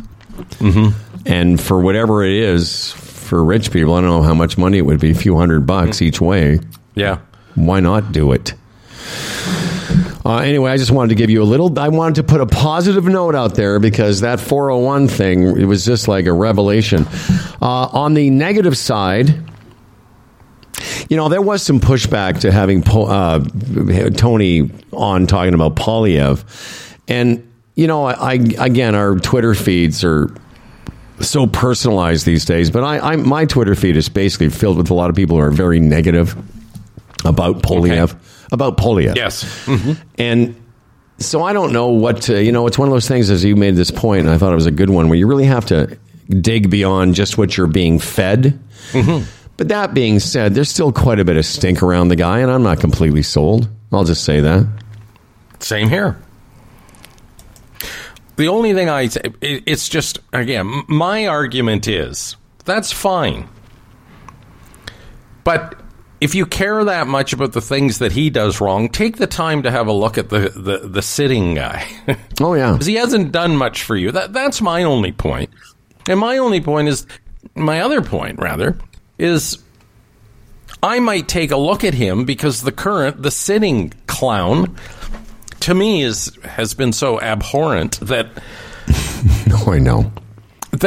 Mm-hmm. And for whatever it is, for rich people, I don't know how much money it would be, a few $100s each way. Yeah. Why not do it? Anyway, I just wanted to give you I wanted to put a positive note out there, because that 401 thing, it was just like a revelation. On the negative side, you know, there was some pushback to having Tony on talking about Polyev. And, you know, again, our Twitter feeds are so personalized these days. But my Twitter feed is basically filled with a lot of people who are very negative about Polyev. Okay. About Polyev. Yes. Mm-hmm. And so I don't know what to, you know, it's one of those things, as you made this point, and I thought it was a good one, where you really have to dig beyond just what you're being fed. Mm-hmm. But that being said, there's still quite a bit of stink around the guy, and I'm not completely sold. I'll just say that. Same here. The only thing I say, it's just, again, my argument is, that's fine. But if you care that much about the things that he does wrong, take the time to have a look at the sitting guy. Oh, yeah. Because he hasn't done much for you. That's my only point. And my other point, rather, is I might take a look at him because the sitting clown, to me, has been so abhorrent that... Oh, I know. I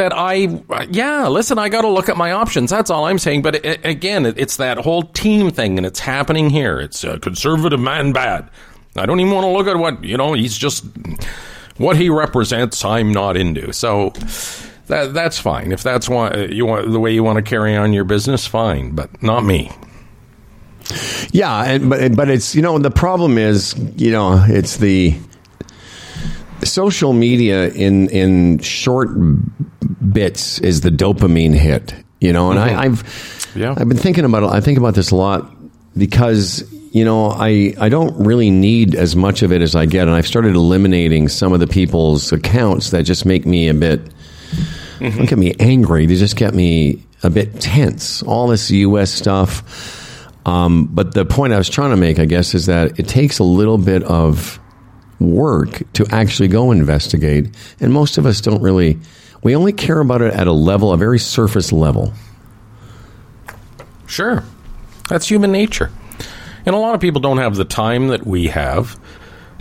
got to look at my options. That's all I'm saying. But it's that whole team thing, and it's happening here. It's a conservative man bad. I don't even want to look at what, you know, he's just... What he represents, I'm not into. So... That's fine. If that's the way you want to carry on your business, fine, but not me. Yeah, but it's, you know, the problem is, you know, it's the social media in short bits is the dopamine hit, you know, and mm-hmm. I've been thinking about it. I think about this a lot because, you know, I don't really need as much of it as I get, and I've started eliminating some of the people's accounts that just make me a bit... Mm-hmm. Don't get me angry. They just get me a bit tense. All this U.S. stuff. But the point I was trying to make, I guess, is that it takes a little bit of work to actually go investigate. And most of us don't really... We only care about it at a level, a very surface level. Sure. That's human nature. And a lot of people don't have the time that we have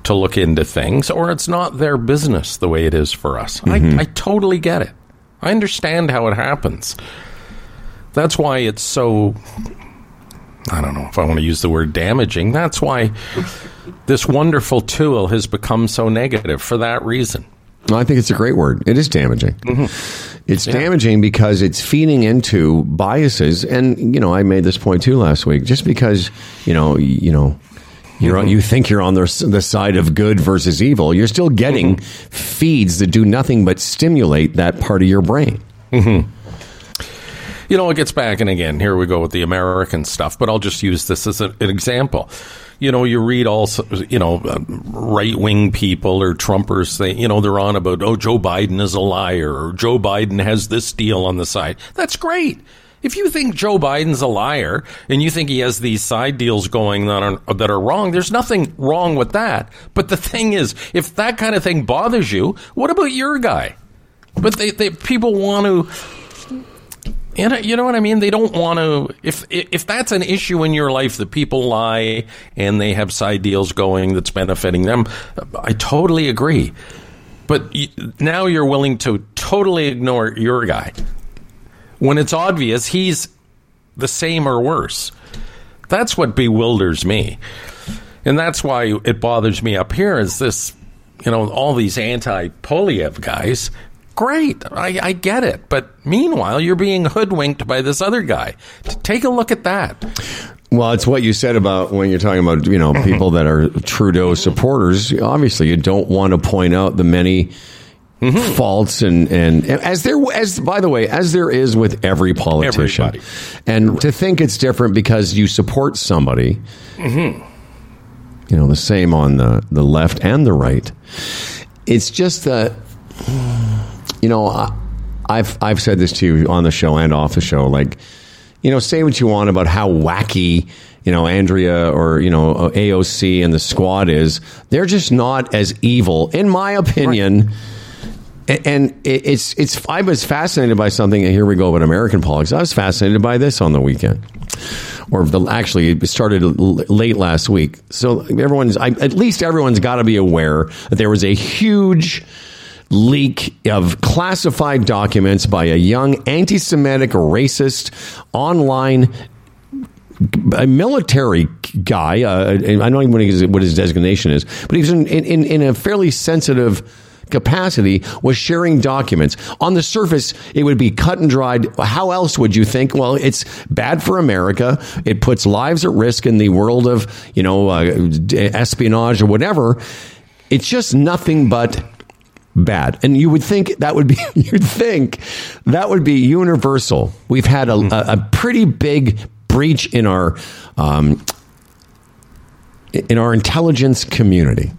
to look into things, or it's not their business the way it is for us. Mm-hmm. I totally get it. I understand how it happens. That's why it's so, I don't know if I want to use the word damaging. That's why this wonderful tool has become so negative for that reason. Well, I think it's a great word. It is damaging. Mm-hmm. It's damaging because it's feeding into biases. And, you know, I made this point too last week. Just because, you know, you think you're on the side of good versus evil, you're still getting mm-hmm. feeds that do nothing but stimulate that part of your brain. Mm-hmm. You know, it gets back, and again, here we go with the American stuff, but I'll just use this as an example. You know, you read all, you know, right-wing people or Trumpers, they're on about, oh, Joe Biden is a liar, or Joe Biden has this deal on the side. That's great. If you think Joe Biden's a liar and you think he has these side deals going on that are wrong, there's nothing wrong with that. But the thing is, if that kind of thing bothers you, what about your guy? But people want to, you know what I mean? They don't want to, if that's an issue in your life that people lie and they have side deals going that's benefiting them, I totally agree. But now you're willing to totally ignore your guy. When it's obvious he's the same or worse. That's what bewilders me. And that's why it bothers me up here is this you know, all these anti-Polyev guys, great, I get it. But meanwhile, you're being hoodwinked by this other guy. Take a look at that. Well, it's what you said about when you're talking about, you know, people that are Trudeau supporters. Obviously, you don't want to point out the many faults and as by the way, as there is with every politician. Everybody. And to think it's different because you support somebody. Mm-hmm. You know, the same on the left and the right. It's just that, you know, I've said this to you on the show and off the show, like, you know, say what you want about how wacky, you know, Andrea or, you know, AOC and the squad is. They're just not as evil, in my opinion. Right. And it's I was fascinated by something, and here we go about American politics. I was fascinated by this on the weekend, or actually it started late last week. So everyone's got to be aware that there was a huge leak of classified documents by a young anti-Semitic racist online a military guy. I don't even know what his designation is, but he was in a fairly sensitive capacity, was sharing documents. On the surface, it would be cut and dried. How else would you think? Well, it's bad for America. It puts lives at risk in the world of, you know, espionage or whatever. It's just nothing but bad. And you would think that would be universal. We've had a pretty big breach in our intelligence community.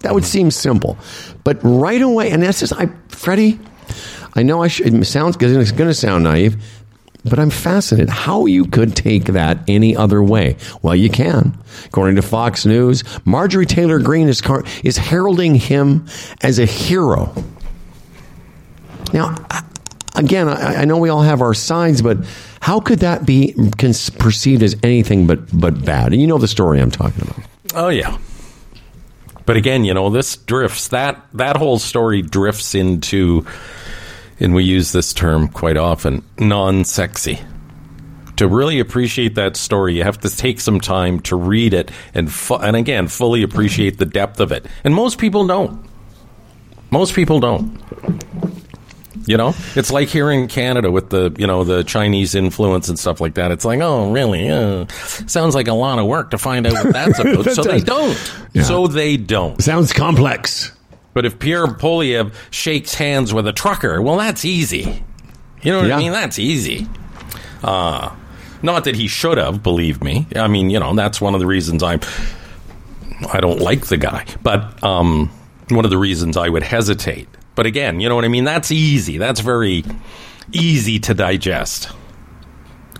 That would seem simple, but right away, and that's just, Freddie, I know it sounds, because it's going to sound naive, but I'm fascinated how you could take that any other way. Well, you can. According to Fox News, Marjorie Taylor Greene is heralding him as a hero. Now, again, I know we all have our sides, but how could that be perceived as anything but bad? And you know the story I'm talking about. Oh, yeah. But again, you know, this drifts, that whole story drifts into, and we use this term quite often, non-sexy. To really appreciate that story, you have to take some time to read it and again, fully appreciate the depth of it. And most people don't. You know, it's like here in Canada with the, you know, the Chinese influence and stuff like that. It's like, oh, really? Sounds like a lot of work to find out what that's about. So they don't. Yeah. So they don't. Sounds complex. But if Pierre Polyev shakes hands with a trucker, well, that's easy. You know what I mean? That's easy. Not that he should have, believe me. I mean, you know, that's one of the reasons I don't like the guy. But one of the reasons I would hesitate. But again, you know what I mean? That's easy. That's very easy to digest.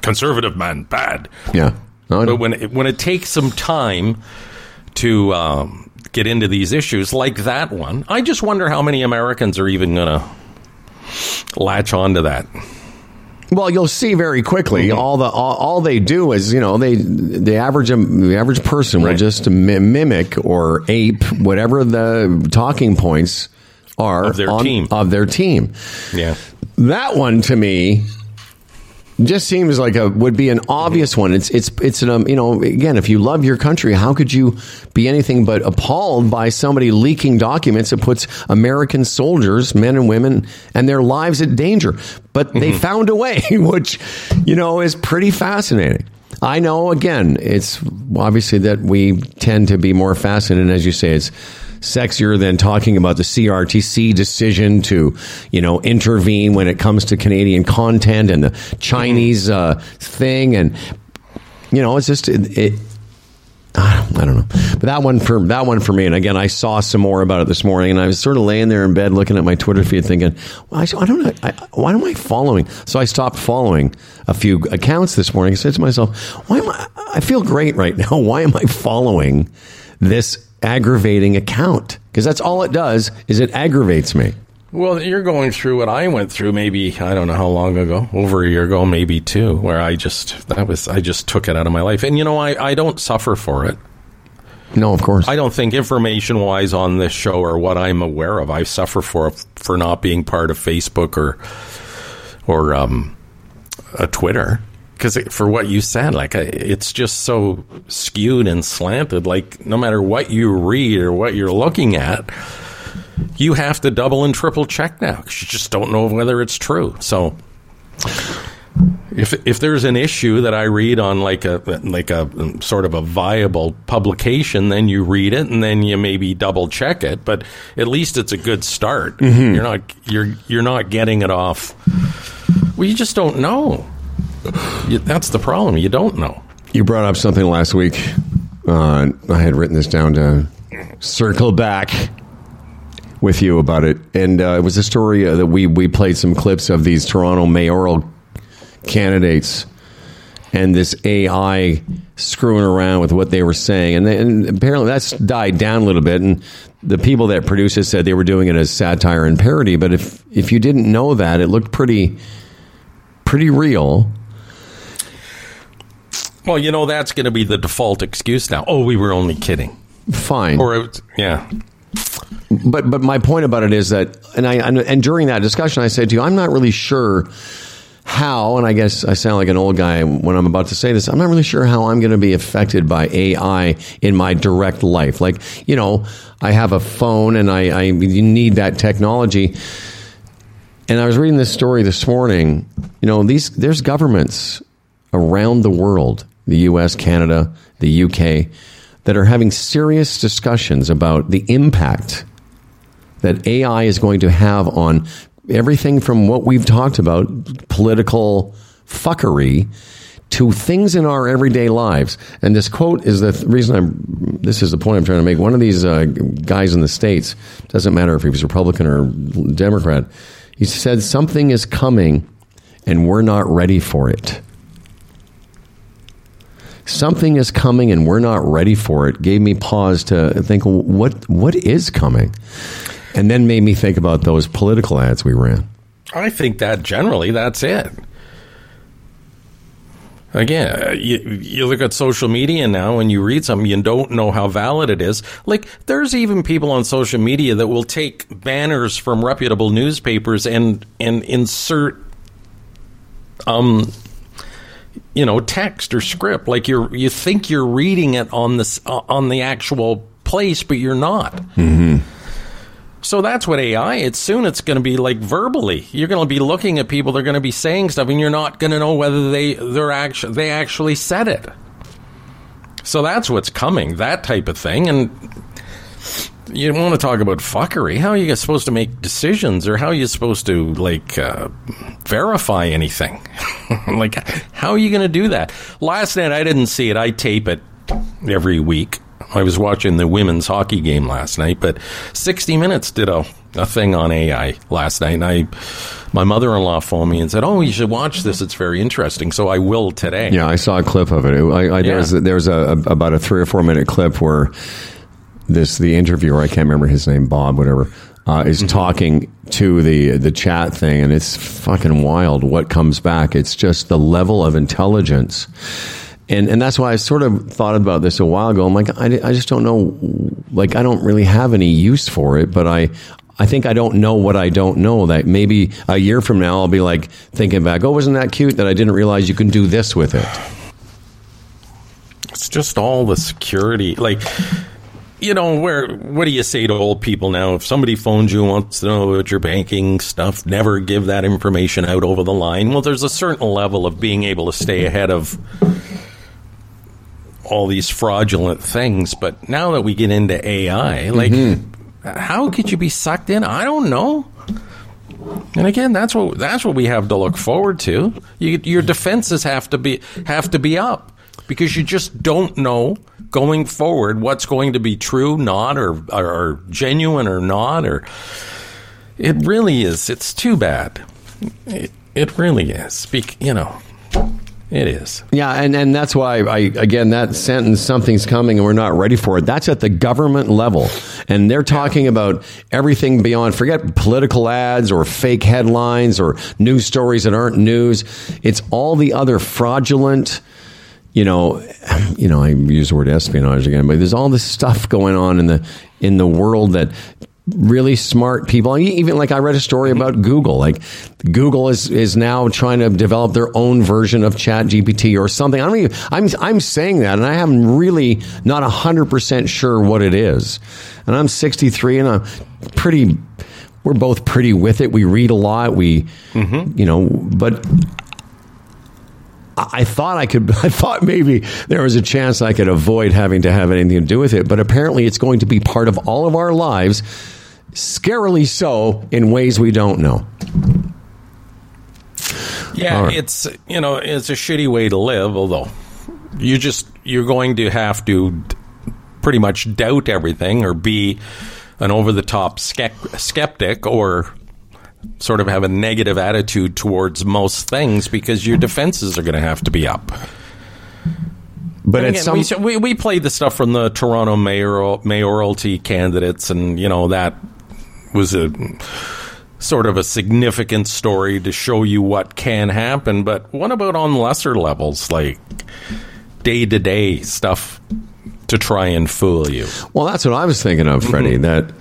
Conservative man, bad. Yeah. No, but when it takes some time to get into these issues like that one, I just wonder how many Americans are even going to latch on to that. Well, you'll see very quickly. Mm-hmm. All they do is, you know, the average person will just mimic or ape whatever the talking points are of their team. Yeah, that one to me just seems like would be an obvious one. It's an you know, again, if you love your country, how could you be anything but appalled by somebody leaking documents that puts American soldiers, men and women, and their lives at danger? But they found a way, which, you know, is pretty fascinating. I know, again, it's obviously that we tend to be more fascinated, as you say, it's sexier than talking about the CRTC decision to, you know, intervene when it comes to Canadian content and the Chinese thing. And, you know, it's just I don't know. But that one for me. And again, I saw some more about it this morning, and I was sort of laying there in bed looking at my Twitter feed thinking, well, I don't know. Why am I following? So I stopped following a few accounts this morning. I said to myself, I feel great right now. Why am I following this aggravating account? Because that's all it does, is it aggravates me. Well, you're going through what I went through maybe, I don't know how long ago, over a year ago, maybe two, where I just took it out of my life. And, you know, I don't suffer for it. No, of course. I don't think information-wise on this show or what I'm aware of, I suffer for not being part of Facebook or a Twitter. Because for what you said, like, it's just so skewed and slanted. Like, no matter what you read or what you're looking at, you have to double and triple check now because you just don't know whether it's true. So if there's an issue that I read on like a sort of a viable publication, then you read it and then you maybe double check it. But at least it's a good start. Mm-hmm. You're not getting it off. Well, you just don't know. That's the problem. You don't know. You brought up something last week. I had written this down to circle back with you about it. And it was a story that we played some clips of these Toronto mayoral candidates and this AI screwing around with what they were saying. And apparently that's died down a little bit. And the people that produced it said they were doing it as satire and parody. But if you didn't know that, it looked pretty real. Well, that's going to be the default excuse now. Oh, we were only kidding. Fine. Yeah. But my point about it is that, and during that discussion, I said to you, I'm not really sure how, and I guess I sound like an old guy when I'm about to say this, I'm not really sure how I'm going to be affected by AI in my direct life. Like, I have a phone and I need that technology. And I was reading this story this morning. There's governments around the world, the U.S., Canada, the UK, that are having serious discussions about the impact that AI is going to have on everything from what we've talked about, political fuckery, to things in our everyday lives. And this quote is this is the point I'm trying to make. One of these guys in the States, doesn't matter if he was Republican or Democrat, he said, something is coming and we're not ready for it. Something is coming and we're not ready for it gave me pause to think, what is coming? And then made me think about those political ads we ran. I think that generally that's it. Again, you look at social media now and you read something, you don't know how valid it is. Like, there's even people on social media that will take banners from reputable newspapers and insert text or script, like you think you're reading it on the actual place, but you're not. Mm-hmm. So that's what AI. It's going to be like verbally. You're going to be looking at people. They're going to be saying stuff, and you're not going to know whether they actually said it. So that's what's coming. That type of thing. And you want to talk about fuckery? How are you supposed to make decisions, or how are you supposed to verify anything? Like, how are you going to do that? Last night, I didn't see it. I tape it every week. I was watching the women's hockey game last night, but 60 Minutes did a thing on AI last night, and my mother-in-law phoned me and said, oh, you should watch this. It's very interesting, so I will today. Yeah, I saw a clip of it. There's about a 3 or 4 minute clip where the interviewer, I can't remember his name, Bob, whatever, is talking to the chat thing, and it's fucking wild what comes back. It's just the level of intelligence. And that's why I sort of thought about this a while ago. I'm like, I just don't know. Like, I don't really have any use for it, but I think I don't know what I don't know, that maybe a year from now I'll be like thinking back, oh, wasn't that cute that I didn't realize you can do this with it? It's just all the security. Like, what do you say to old people now? If somebody phones you and wants to know about your banking stuff, never give that information out over the line. Well, there's a certain level of being able to stay ahead of all these fraudulent things. But now that we get into AI, how could you be sucked in? I don't know. And again, that's what we have to look forward to. Your defenses have to be up, because you just don't know going forward what's going to be true, not, or genuine or not. Or it really is. It's too bad. It really is. It is. Yeah, and that's why, that sentence, something's coming and we're not ready for it, that's at the government level. And they're talking about everything beyond, forget political ads or fake headlines or news stories that aren't news. It's all the other fraudulent, I use the word espionage again, but there's all this stuff going on in the world that really smart people. Even like I read a story about Google. Like Google is now trying to develop their own version of ChatGPT or something. I don't even, I'm saying that, and I am really not 100% sure what it is. And I'm 63, and we're both pretty with it. We read a lot. We, but I thought maybe there was a chance I could avoid having to have anything to do with it, but apparently it's going to be part of all of our lives, scarily so, in ways we don't know. Yeah, right. It's a shitty way to live, although you're going to have to pretty much doubt everything or be an over-the-top skeptic or sort of have a negative attitude towards most things because your defenses are going to have to be up. But again, we played the stuff from the Toronto mayoralty candidates, and that was a sort of a significant story to show you what can happen. But what about on lesser levels, like day-to-day stuff to try and fool you? Well, that's what I was thinking of, Freddie, that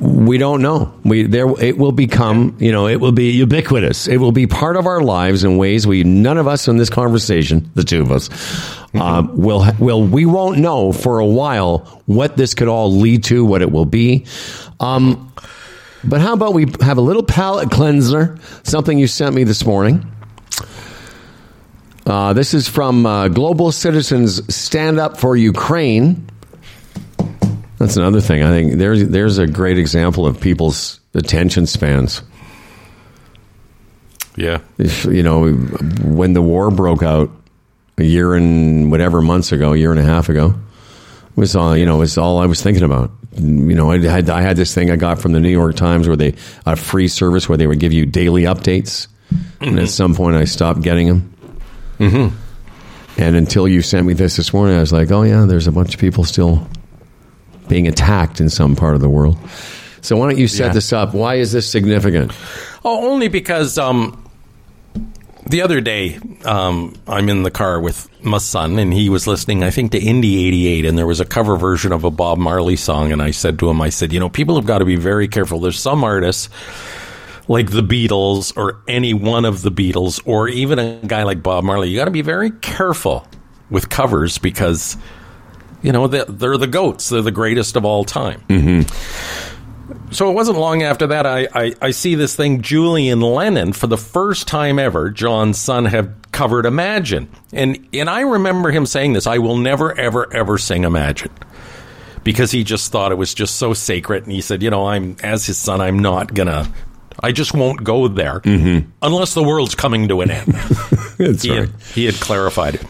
we don't know. It will become, it will be ubiquitous. It will be part of our lives in ways none of us in this conversation, the two of us, we won't know for a while what this could all lead to, what it will be. But how about we have a little palate cleanser, something you sent me this morning. This is from Global Citizens Stand Up for Ukraine. That's another thing. I think there's a great example of people's attention spans. Yeah. When the war broke out a year and a half ago, it's all I was thinking about. I had this thing I got from the New York Times where a free service where they would give you daily updates. And at some point I stopped getting them. And until you sent me this morning, I was like, oh yeah, there's a bunch of people still being attacked in some part of the world. So why don't you set this up? Why is this significant? Oh, only because the other day I'm in the car with my son, and he was listening, I think, to Indie 88, and there was a cover version of a Bob Marley song, and I said to him, people have got to be very careful. There's some artists like the Beatles or any one of the Beatles or even a guy like Bob Marley, you got to be very careful with covers because, they're the goats. They're the greatest of all time. So it wasn't long after that. I see this thing, Julian Lennon, for the first time ever, John's son, have covered Imagine. And I remember him saying this, I will never, ever, ever sing Imagine. Because he just thought it was just so sacred. And he said, as his son, I'm not going to. I just won't go there unless the world's coming to an end. He had clarified it.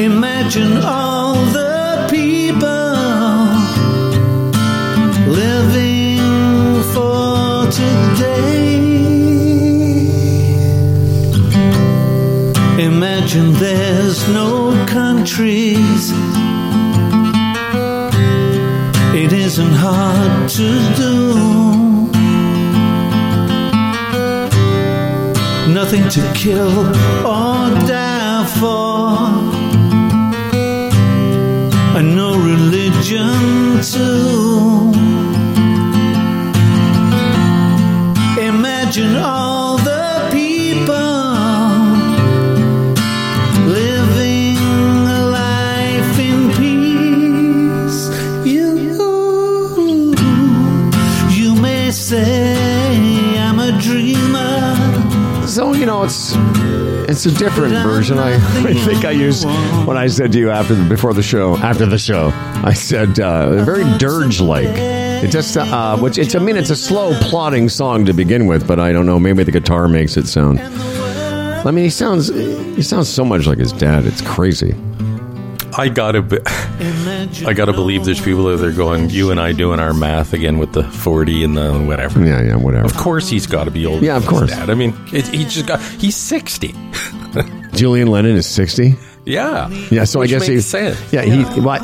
Imagine all the imagine there's no countries. It isn't hard to do. Nothing to kill or die for, and no religion too. Imagine all the people living a life in peace. You may say I'm a dreamer. So, you know, it's a different version. I think I used when I said to you before the show, I said very dirge-like. It just, it's a slow plodding song to begin with, but I don't know. Maybe the guitar makes it sound. I mean, he sounds so much like his dad. It's crazy. I gotta believe there's people out there going, you and I doing our math again with the 40 and the whatever. Yeah, whatever. Of course, he's got to be older. Yeah, of course. His dad. I mean, he's 60. Julian Lennon is 60. Yeah. Yeah. So which I guess he said. Yeah. He. Well,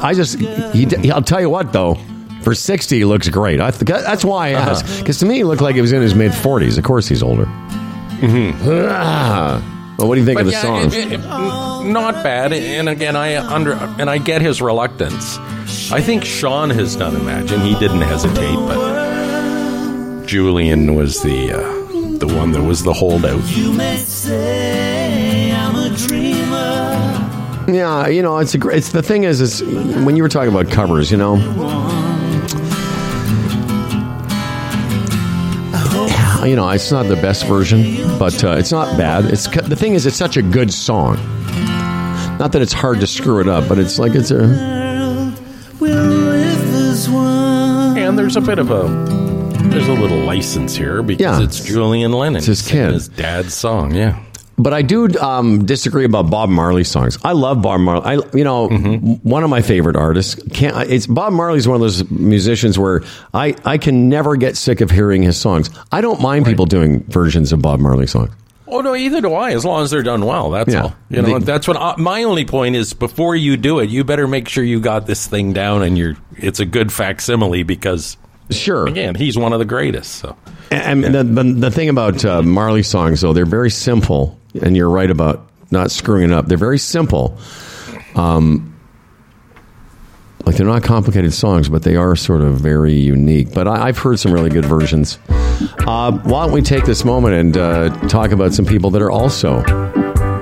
I'll tell you what though. For 60, he looks great. That's why I asked. Because to me, he looked like he was in his mid-40s. Of course he's older. Mm-hmm. Well, what do you think of the song? Not bad. And again, I get his reluctance. I think Sean has done Imagine. He didn't hesitate, but Julian was the one that was the holdout. You may say I'm a dreamer. Yeah, you know, it's the thing is when you were talking about covers, you know, you know, it's not the best version, but it's not bad. The thing is, it's such a good song. Not that it's hard to screw it up, but it's like it's a... And there's a bit of a... There's a little license here because it's Julian Lennon. It's his kid. His dad's song, yeah. But I do disagree about Bob Marley songs. I love Bob Marley. One of my favorite artists. Bob Marley's one of those musicians where I can never get sick of hearing his songs. I don't mind people doing versions of Bob Marley songs. Oh, no, either do I, as long as they're done well. That's all. You know, that's what my only point is. Before you do it, you better make sure you got this thing down and it's a good facsimile because... Sure. Again, he's one of the greatest. So. And the thing about Marley songs, though, they're very simple. And you're right about not screwing it up. They're very simple. Like they're not complicated songs, but they are sort of very unique. But I've heard some really good versions. Why don't we take this moment and talk about some people that are also,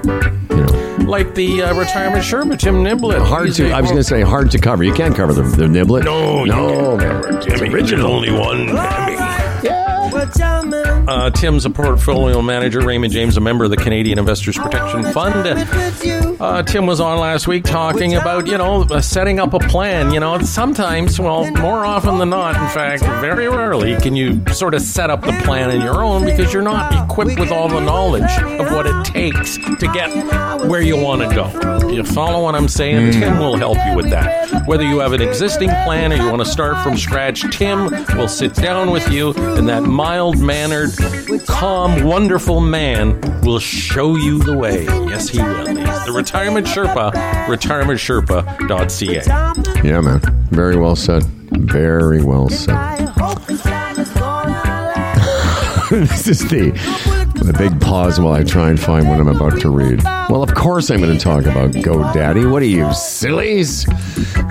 you know, like the retirement Sherman, Tim Niblett. Hard to cover. You can't cover the Niblett. No, you can't cover Timmy. Richard's only one. Tim's a portfolio manager. Raymond James, a member of the Canadian Investors Protection Fund. Tim was on last week talking about, you know, setting up a plan. You know, sometimes, well, more often than not, in fact, very rarely can you sort of set up the plan on your own because you're not equipped with all the knowledge of what it takes to get where you want to go. You follow what I'm saying? Tim will help you with that. Whether you have an existing plan or you want to start from scratch, Tim will sit down with you, and that mild-mannered, calm, wonderful man will show you the way. Yes, he will. He's the Retirement Sherpa, retirementsherpa.ca. Yeah, man. Very well said. Very well said. This is the big pause while I try and find what I'm about to read. Well, of course I'm going to talk about GoDaddy. What are you, sillies?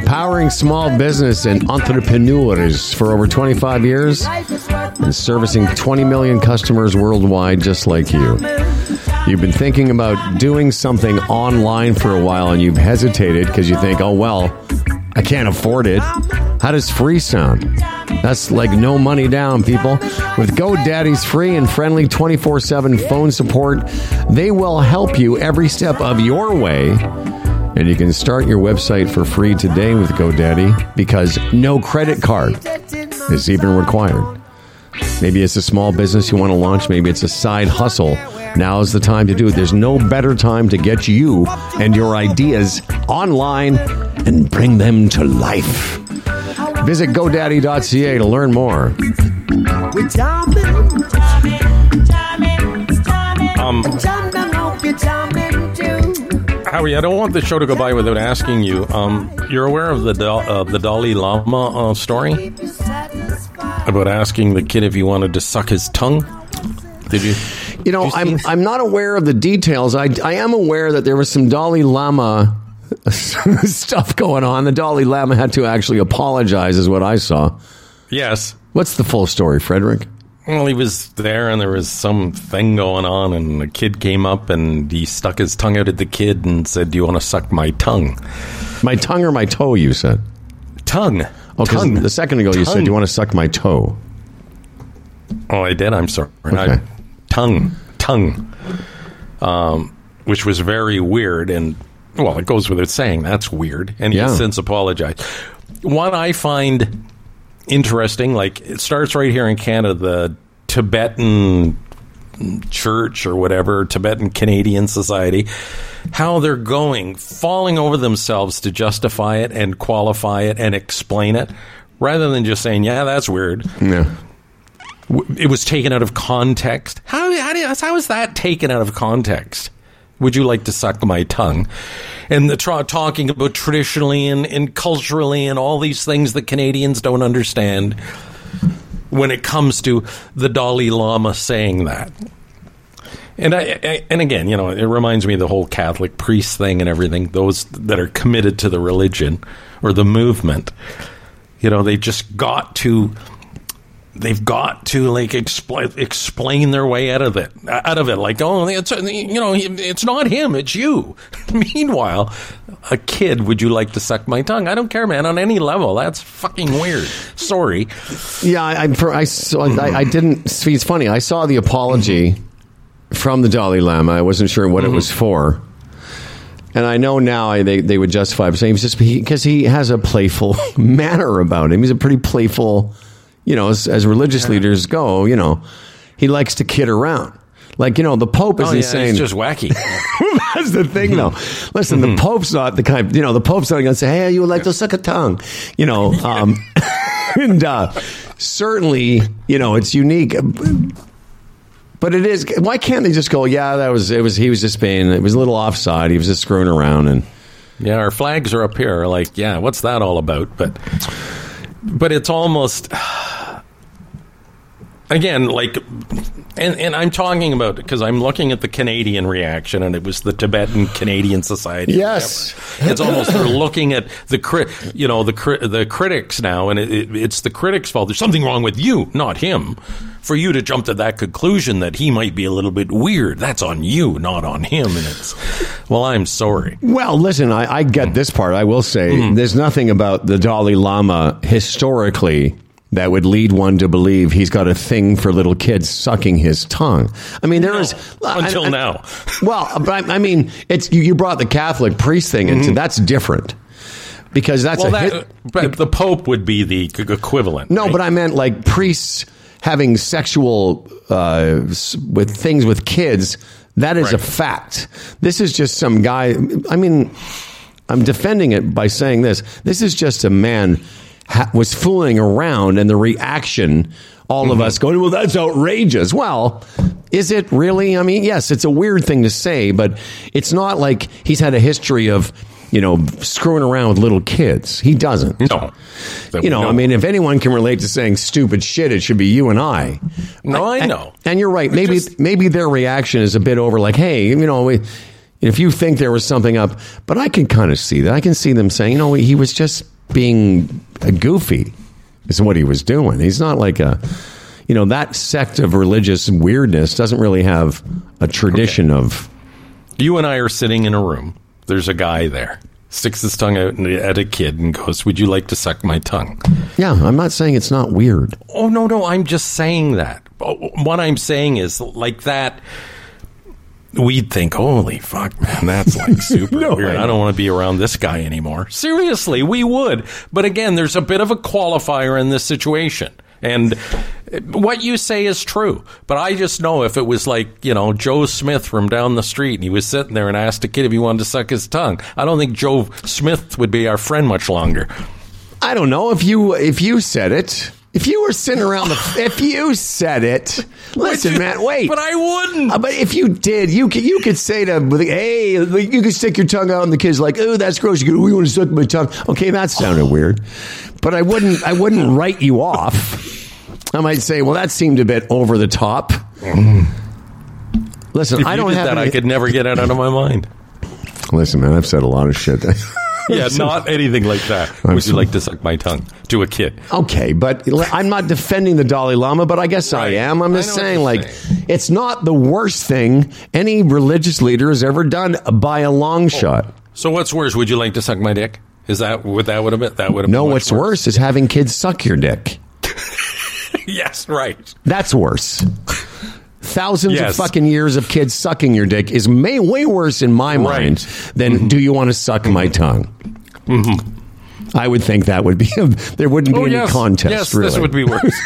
Powering small business and entrepreneurs for over 25 years and servicing 20 million customers worldwide just like you. You've been thinking about doing something online for a while and you've hesitated because you think, oh, well, I can't afford it. How does free sound? That's like no money down, people. With GoDaddy's free and friendly 24/7 phone support, they will help you every step of your way. And you can start your website for free today with GoDaddy because no credit card is even required. Maybe it's a small business you want to launch. Maybe it's a side hustle. Now's the time to do it. There's no better time to get you and your ideas online and bring them to life. Visit GoDaddy.ca to learn more. Howie, I don't want the show to go by without asking you. You're aware of the Dalai Lama story about asking the kid if he wanted to suck his tongue? Did you? You know, I'm not aware of the details. I am aware that there was some Dalai Lama stuff going on. The Dalai Lama had to actually apologize, is what I saw. Yes. What's the full story, Frederick? Well, he was there and there was some thing going on and a kid came up and he stuck his tongue out at the kid and said, do you want to suck my tongue? My tongue or my toe, you said? Tongue. Oh, tongue. A second ago you said, do you want to suck my toe? Oh, I did. I'm sorry. Okay. Tongue. Which was very weird and, well, it goes without saying, that's weird. And he has since apologized. One I find interesting, like it starts right here in Canada, the Tibetan church or whatever, Tibetan Canadian Society, how they're falling over themselves to justify it and qualify it and explain it, rather than just saying, yeah, that's weird. Yeah. It was taken out of context. How is that taken out of context? Would you like to suck my tongue? And the talking about traditionally and culturally and all these things that Canadians don't understand when it comes to the Dalai Lama saying that. And and again, you know, it reminds me of the whole Catholic priest thing and everything. Those that are committed to the religion or the movement, you know, they've got to like explain their way out of it. Like, oh, it's not him, it's you. Meanwhile, a kid, would you like to suck my tongue? I don't care, man. On any level, that's fucking weird. Sorry. Yeah, I didn't. It's funny. I saw the apology from the Dalai Lama. I wasn't sure what it was for. And I know now they would justify him saying because he has a playful manner about him. He's a pretty playful. You know, as religious leaders go, you know, he likes to kid around. Like, you know, the Pope is insane. He's just wacky. That's the thing, though. Listen, the Pope's not the kind, you know, the Pope's not going to say, hey, you would like to suck a tongue. You know, and certainly, you know, it's unique. But it is, why can't they just go, yeah, he was just being, it was a little offside. He was just screwing around. And yeah, our flags are up here. Like, yeah, what's that all about? But it's almost, again, like, and I'm talking about, because I'm looking at the Canadian reaction, and it was the Tibetan Canadian Society. Yes. It's almost, they're looking at the critics now, and it's the critics' fault. There's something wrong with you, not him. For you to jump to that conclusion that he might be a little bit weird, that's on you, not on him. And it's, well, I'm sorry. Well, listen, I get this part. I will say there's nothing about the Dalai Lama historically that would lead one to believe he's got a thing for little kids sucking his tongue. I mean, there is until now. Well, but I mean, it's you brought the Catholic priest thing into that's different. Because that's but the Pope would be the equivalent. No, right? But I meant like priests having sexual with things with kids, that is a fact. This is just some guy. I mean, I'm defending it by saying this. This is just a man was fooling around, and the reaction, all of us going, well, that's outrageous. Well, is it really? I mean, yes, it's a weird thing to say, but it's not like he's had a history of, you know, screwing around with little kids. He doesn't. No. You know, no. I mean, if anyone can relate to saying stupid shit, it should be you and I. No, I know. And you're right. Maybe their reaction is a bit over like, hey, you know, if you think there was something up. But I can kind of see that. I can see them saying, you know, he was just being a goofy is what he was doing. He's not like a, you know, that sect of religious weirdness doesn't really have a tradition of. You and I are sitting in a room. There's a guy there, sticks his tongue out at a kid and goes, would you like to suck my tongue? Yeah, I'm not saying it's not weird. Oh, no, I'm just saying that. What I'm saying is like that, we'd think, holy fuck, man, that's like super weird. I don't want to be around this guy anymore. Seriously, we would. But again, there's a bit of a qualifier in this situation. And what you say is true, but I just know if it was like, you know, Joe Smith from down the street and he was sitting there and asked a kid if he wanted to suck his tongue, I don't think Joe Smith would be our friend much longer. I don't know if you said it. If you were sitting around the, if you said it, listen, man, wait. But I wouldn't. But if you did, you could say to them, hey, you could stick your tongue out, and the kid's like, oh, that's gross. You go, we want to suck my tongue. Okay, that sounded weird. But I wouldn't write you off. I might say, well, that seemed a bit over the top. Listen, if I don't have that. I could never get it out of my mind. Listen, man, I've said a lot of shit. Yeah, not anything like that. Would you like to suck my tongue to a kid? Okay, but I'm not defending the Dalai Lama, but I guess right. I am. I'm just saying, like, it's not the worst thing any religious leader has ever done by a long shot. So what's worse? Would you like to suck my dick? Is that what that would have been? That would have been. No, what's worse is having kids suck your dick. Yes, right. That's worse. Thousands of fucking years of kids sucking your dick is way worse in my mind than do you want to suck my tongue? Mm-hmm. I would think that would be, there wouldn't be any contest, really. Yes, this would be worse.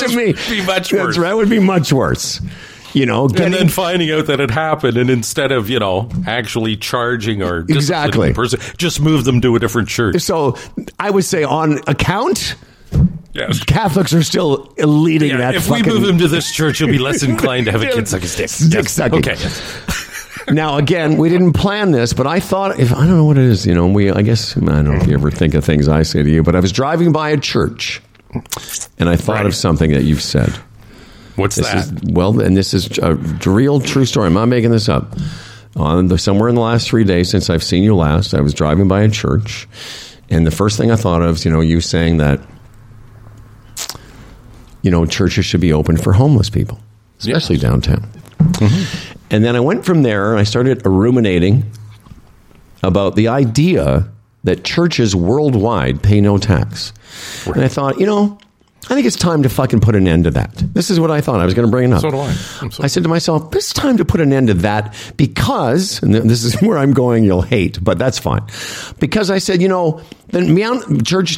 To me, be much worse. That would be much worse. You know, and then finding out that it happened, and instead of, you know, actually charging or disciplining the person, just move them to a different church. So I would say on account... Yes. Catholics are still leading that. If we move him to this church, you'll be less inclined to have a kid suck his dick. Okay. Now, again, we didn't plan this, but I thought, if I don't know what it is, you know, I don't know if you ever think of things I say to you, but I was driving by a church, and I thought of something that you've said. What's that? This is a real, true story. I'm not making this up. Somewhere in the last 3 days since I've seen you last, I was driving by a church, and the first thing I thought of is, you know, you saying that, you know, churches should be open for homeless people, especially downtown. Mm-hmm. And then I went from there, and I started ruminating about the idea that churches worldwide pay no tax. Right. And I thought, you know, I think it's time to fucking put an end to that. This is what I thought. I was going to bring it up. So do I. I said to myself, it's time to put an end to that because, and this is where I'm going, you'll hate, but that's fine. Because I said, you know, the church...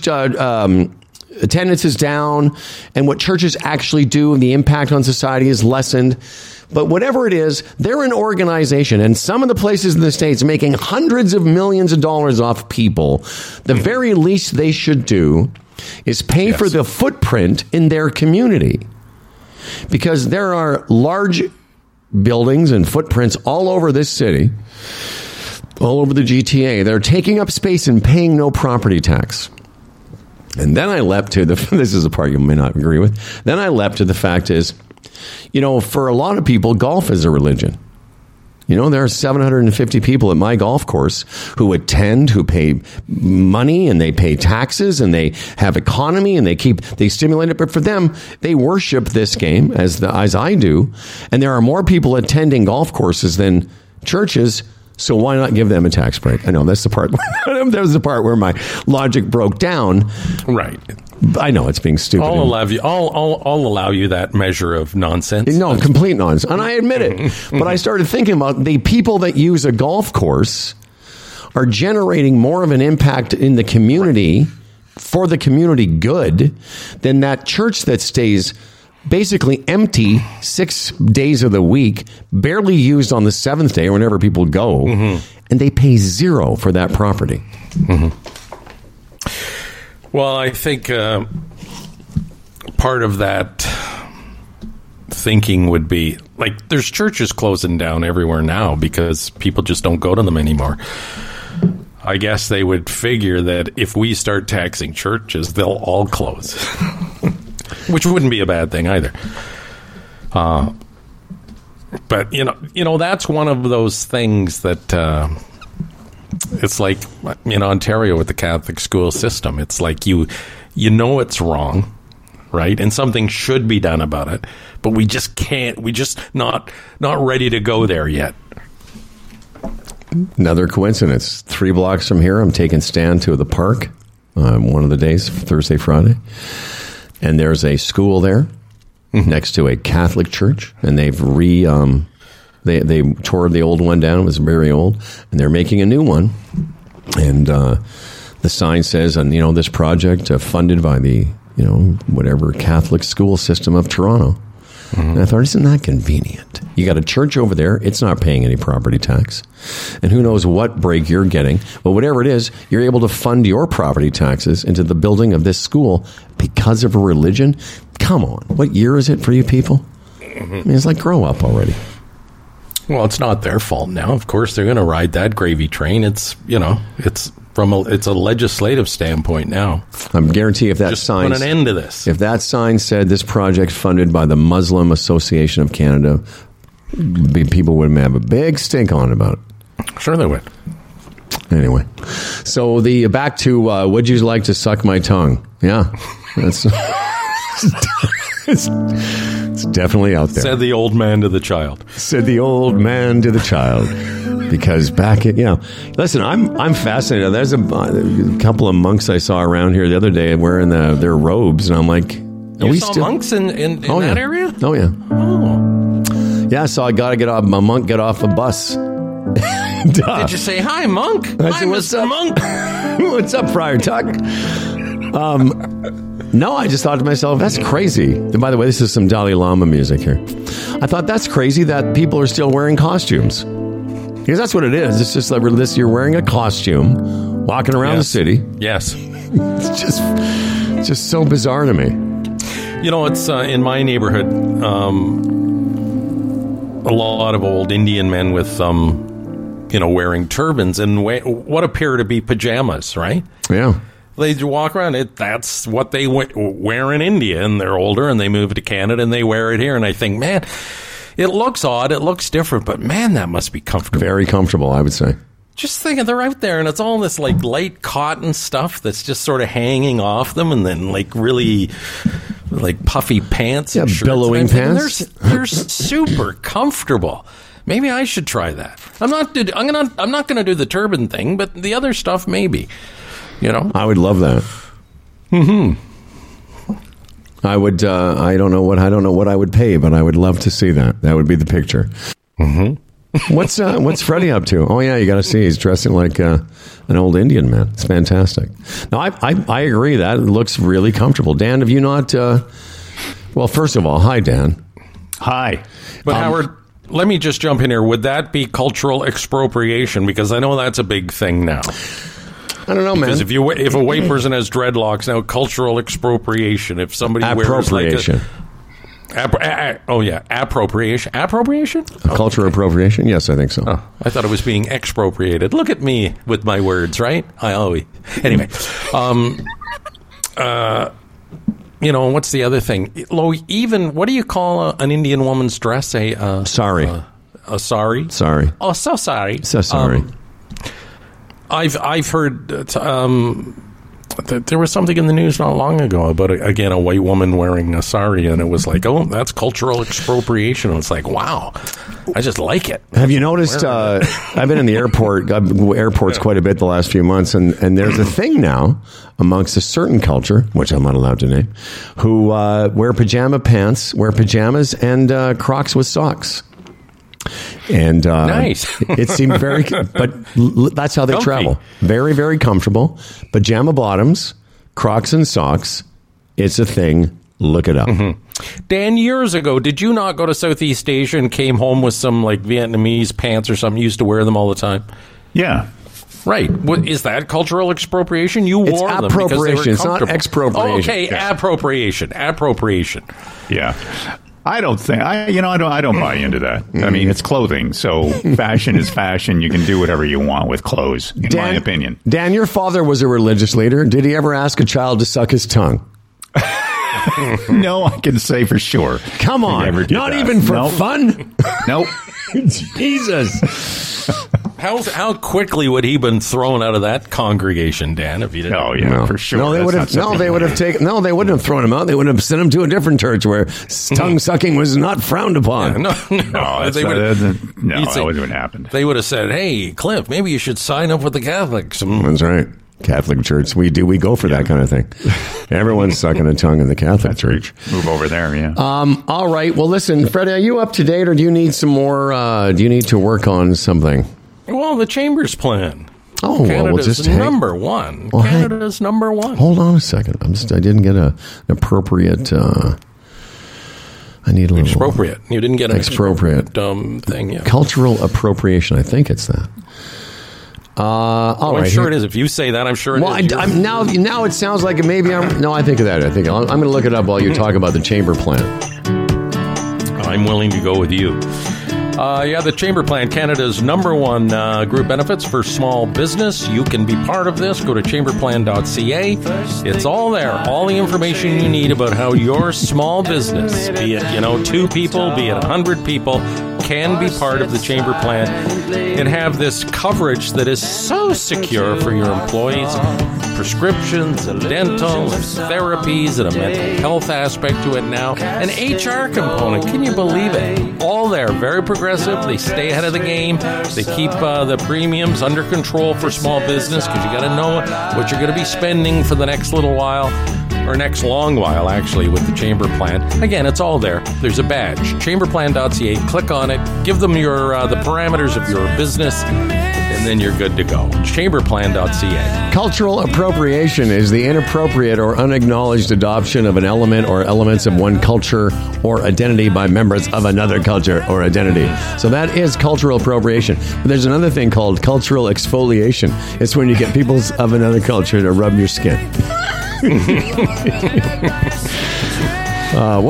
attendance is down, and what churches actually do and the impact on society is lessened. But whatever it is, they're an organization, and some of the places in the States making hundreds of millions of dollars off people, the very least they should do is pay for the footprint in their community. Because there are large buildings and footprints all over this city, all over the GTA. They're taking up space and paying no property tax. And then I leapt to this is the part you may not agree with. Then I leapt to the fact is, you know, for a lot of people, golf is a religion. You know, there are 750 people at my golf course who attend, who pay money, and they pay taxes, and they have economy, and they stimulate it. But for them, they worship this game as I do. And there are more people attending golf courses than churches. So why not give them a tax break? I know that's the part. That was the part where my logic broke down. Right. I know it's being stupid. I'll allow you. I'll allow you that measure of nonsense. No, complete nonsense, and I admit it. But I started thinking about the people that use a golf course are generating more of an impact in the community for the community good than that church that stays basically empty 6 days of the week, barely used on the seventh day or whenever people go, and they pay zero for that property. Mm-hmm. Well, I think part of that thinking would be, like, there's churches closing down everywhere now because people just don't go to them anymore. I guess they would figure that if we start taxing churches, they'll all close. Which wouldn't be a bad thing either. But, you know, that's one of those things that it's like in Ontario with the Catholic school system. It's like you know it's wrong, right? And something should be done about it. But we just can't. We just not ready to go there yet. Another coincidence. 3 blocks from here, I'm taking Stan to the park one of the days, Thursday, Friday. And there's a school there next to a Catholic church, and they've they tore the old one down. It was very old, and they're making a new one. And the sign says, and you know, this project funded by the, you know, whatever Catholic school system of Toronto. Mm-hmm. And I thought, isn't that convenient? You got a church over there. It's not paying any property tax. And who knows what break you're getting. But whatever it is, you're able to fund your property taxes into the building of this school because of religion. Come on. What year is it for you people? Mm-hmm. I mean, it's like, grow up already. Well, it's not their fault now. Of course, they're going to ride that gravy train. It's, you know, it's... it's a legislative standpoint now. I'm guarantee if that just sign put an end to this. If that sign said this project funded by the Muslim Association of Canada, people would have a big stink on about it. Sure they would. Anyway, so the back to would you like to suck my tongue? Yeah, that's it's definitely out there. Said the old man to the child. Said the old man to the child. Because back at, you know, listen, I'm fascinated. There's a couple of monks I saw around here the other day wearing their robes, and I'm like, are you we saw still monks in oh, that yeah. area? Oh yeah, oh yeah. So I gotta get off. My monk got off a bus. Did you say hi, monk? I said, what's up, monk? What's up, Friar Tuck? No, I just thought to myself, that's crazy. And by the way, this is some Dalai Lama music here. I thought that's crazy that people are still wearing costumes. Because that's what it is. It's just like this, you're wearing a costume, walking around the city. Yes. It's just so bizarre to me. You know, it's in my neighborhood, a lot of old Indian men with, you know, wearing turbans and what appear to be pajamas, right? Yeah. They walk around. That's what they wear in India, and they're older, and they move to Canada, and they wear it here. And I think, man... it looks odd. It looks different. But, man, that must be comfortable. Very comfortable, I would say. Just think, they're out there, and it's all this, like, light cotton stuff that's just sort of hanging off them, and then, like, really, like, puffy pants. Yeah, and shirts billowing pants. And they're super comfortable. Maybe I should try that. I'm not going to do the turban thing, but the other stuff, maybe. You know? I would love that. Mm-hmm. I would. I don't know what I would pay, but I would love to see that. That would be the picture. Mm-hmm. What's Freddie up to? Oh yeah, you got to see. He's dressing like an old Indian man. It's fantastic. Now I agree that it looks really comfortable. Dan, have you not? Well, first of all, hi Dan. Hi. But Howard, let me just jump in here. Would that be cultural expropriation? Because I know that's a big thing now. I don't know, man. Because if a white person has dreadlocks, now cultural expropriation. If somebody appropriation. Wears like appropriation. Appropriation? Oh, cultural appropriation? Yes, I think so. Oh, I thought it was being expropriated. Look at me with my words, right? I always. Anyway, you know, what's the other thing? Even what do you call an Indian woman's dress? A sari. A sari. Sorry. Oh, so sorry. So sorry. I've heard that there was something in the news not long ago about, again, a white woman wearing a sari, and it was like, oh, that's cultural expropriation. And it's like, wow, I just like it. Have you noticed, I've been in the airports quite a bit the last few months, and there's a thing now amongst a certain culture, which I'm not allowed to name, who wear pajamas and Crocs with socks. And nice. It seemed very, but that's how they comfy. Travel. Very, very comfortable. Pajama bottoms, Crocs and socks. It's a thing. Look it up. Mm-hmm. Dan, years ago, did you not go to Southeast Asia and came home with some like Vietnamese pants or something? You used to wear them all the time. Yeah. Right. What, is that cultural expropriation? You wore them because they were comfortable. It's not expropriation. Oh, okay. Yeah. Appropriation. Yeah. I don't think I don't buy into that. I mean, it's clothing, so fashion is fashion. You can do whatever you want with clothes, in my opinion. Dan, your father was a religious leader. Did he ever ask a child to suck his tongue? No, I can say for sure. Come on, not that. Even for fun. Nope. Jesus. How quickly would he have been thrown out of that congregation, Dan? If you didn't, oh yeah, no. For sure. No, they wouldn't have thrown him out. They would have sent him to a different church where tongue sucking was not frowned upon. Yeah, no, that wouldn't have happened. They would have said, "Hey, Cliff, maybe you should sign up with the Catholics." That's right, Catholic Church. We go for that kind of thing. Everyone's sucking a tongue in the Catholic Church. Move over there, yeah. All right. Well, listen, Freddie, are you up to date, or do you need some more? Do you need to work on something? Well, the Chamber's plan. Oh, Canada's well, just number one. Well, Canada's number one. Hold on a second. I didn't get an appropriate I need a little expropriate. You didn't get an expropriate dumb thing. Yeah. Cultural appropriation. I think it's that. I'm sure it is. If you say that, I'm sure it is. Well, now it sounds like maybe I'm... No, I think of that. I'm going to look it up while you talk about the chamber plan. I'm willing to go with you. The chamber plan, Canada's #1 group benefits for small business. You can be part of this. Go to chamberplan.ca. It's all there. All the information you need about how your small business, be it, 2 people, be it 100 people, can be part of the chamber plan and have this coverage that is so secure for your employees. Prescriptions and dental and therapies and a mental health aspect to it now. An HR component. Can you believe it? All there. Very progressive. They stay ahead of the game. They keep the premiums under control for small business because you got to know what you're going to be spending for the next little while. Or next long while, actually, with the chamber plan. Again, it's all there. There's a badge, chamberplan.ca. Click on it, give them your the parameters of your business, and then you're good to go. Chamberplan.ca. Cultural appropriation is the inappropriate or unacknowledged adoption of an element or elements of one culture or identity by members of another culture or identity. So that is cultural appropriation. But there's another thing called cultural exfoliation. It's when you get people of another culture to rub your skin. What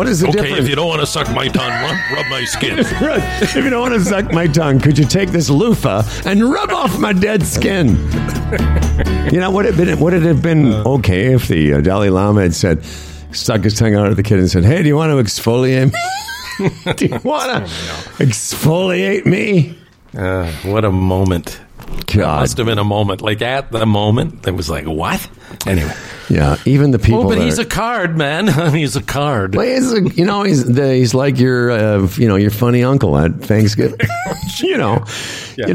is the difference? Okay, if you don't want to suck my tongue, rub my skin. If you don't want to suck my tongue, could you take this loofah and rub off my dead skin? Would it have been okay if the Dalai Lama had said, stuck his tongue out at the kid and said, "Hey, do you want to exfoliate me? Do you want to exfoliate me?" What a moment. God. It must have been a moment. Like, at the moment, it was like, what? Anyway. Yeah, even the people... Oh, but he's a card, man. He's a card. Well, he's like your funny uncle at Thanksgiving. You know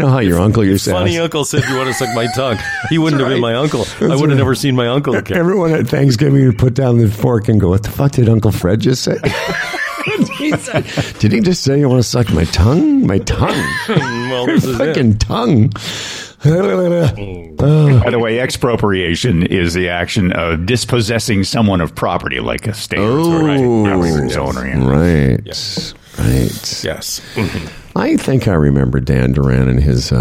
how your uncle used to ask. Funny uncle said, "You want to suck my tongue?" He wouldn't have been my uncle. I would have never seen my uncle again. Everyone at Thanksgiving would put down the fork and go, "What the fuck did Uncle Fred just say?" Did he just say, "You want to suck my tongue? My tongue." Well, this is fucking it. Tongue. By the way, expropriation is the action of dispossessing someone of property, like estate owner. Yes. Right. Yes. Mm-hmm. I think I remember Dan Durant and his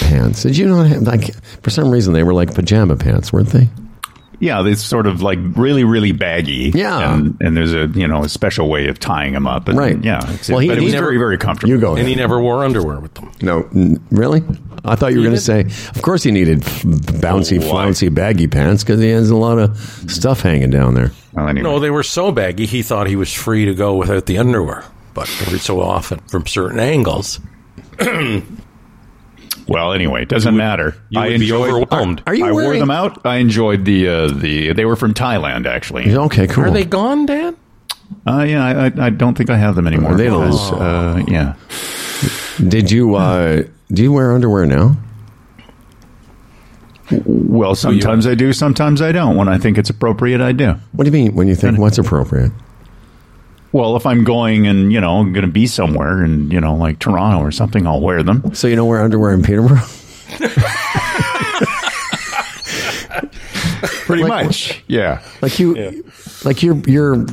pants. Did you know, for some reason, they were like pajama pants, weren't they? Yeah, it's sort of like really, really baggy. Yeah, and there's a special way of tying them up. And, right. Yeah. He's very, very comfortable. You go ahead. And he never wore underwear with them. No, really? I thought you were going to say. Of course, he needed bouncy, flouncy, baggy pants because he has a lot of stuff hanging down there. Well, anyway. No, they were so baggy. He thought he was free to go without the underwear, but every so often, from certain angles. Well, anyway, it doesn't matter. I enjoyed. Overwhelmed. I wore them out. I enjoyed the. They were from Thailand, actually. Okay, cool. Are they gone, Dan? Yeah, I don't think I have them anymore. Yeah. Did you? Do you wear underwear now? Well, sometimes I do. Sometimes I don't. When I think it's appropriate, I do. What do you mean? When you think what's appropriate? Well, if I'm going and, I'm going to be somewhere and, like Toronto or something, I'll wear them. So you don't wear underwear in Peterborough? Pretty much. Yeah. Like your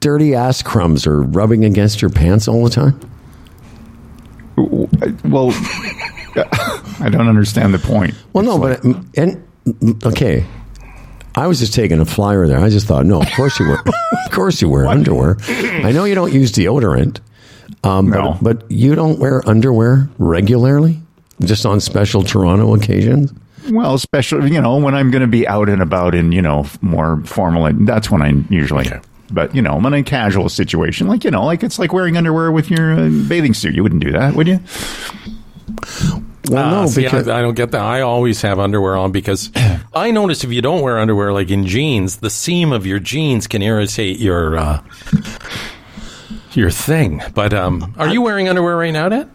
dirty ass crumbs are rubbing against your pants all the time? Well, I don't understand the point. Well, I was just taking a flyer there. I just thought, no, of course you wear underwear. I know you don't use deodorant, no. But you don't wear underwear regularly, just on special Toronto occasions? Well, especially, when I'm going to be out and about in, more formal, that's when I usually do. But, I'm in a casual situation, like, like it's like wearing underwear with your bathing suit. You wouldn't do that, would you? Well, no, because I don't get that. I always have underwear on because I notice if you don't wear underwear, like in jeans, the seam of your jeans can irritate your thing. But are you wearing underwear right now, Dad?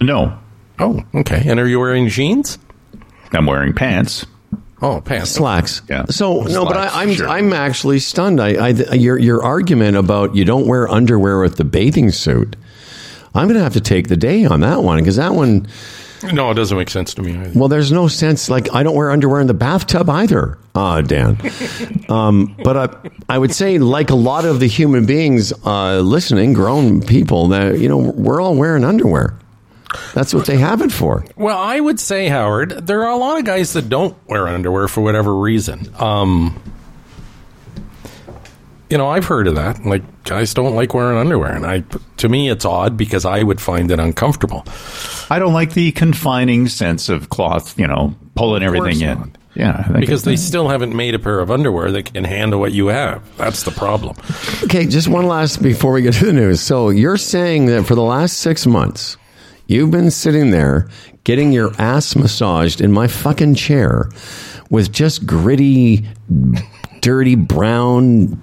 No. Oh, okay. And are you wearing jeans? I'm wearing pants. Oh, pants, slacks. Yeah. So slacks, no, but I'm actually stunned. Your argument about you don't wear underwear with the bathing suit. I'm going to have to take the day on that one because that one. No, it doesn't make sense to me either. Well, there's no sense. Like, I don't wear underwear in the bathtub either, Dan. But I would say, like a lot of the human beings listening, grown people, that, you know, we're all wearing underwear. That's what they have it for. Well, I would say, Howard, there are a lot of guys that don't wear underwear for whatever reason. You know, I've heard of that. Like, guys don't like wearing underwear. And to me, it's odd because I would find it uncomfortable. I don't like the confining sense of cloth, you know, pulling everything in. Not. Yeah. Because they still haven't made a pair of underwear that can handle what you have. That's the problem. Okay, just one last before we get to the news. So you're saying that for the last 6 months, you've been sitting there getting your ass massaged in my fucking chair with just gritty, dirty, brown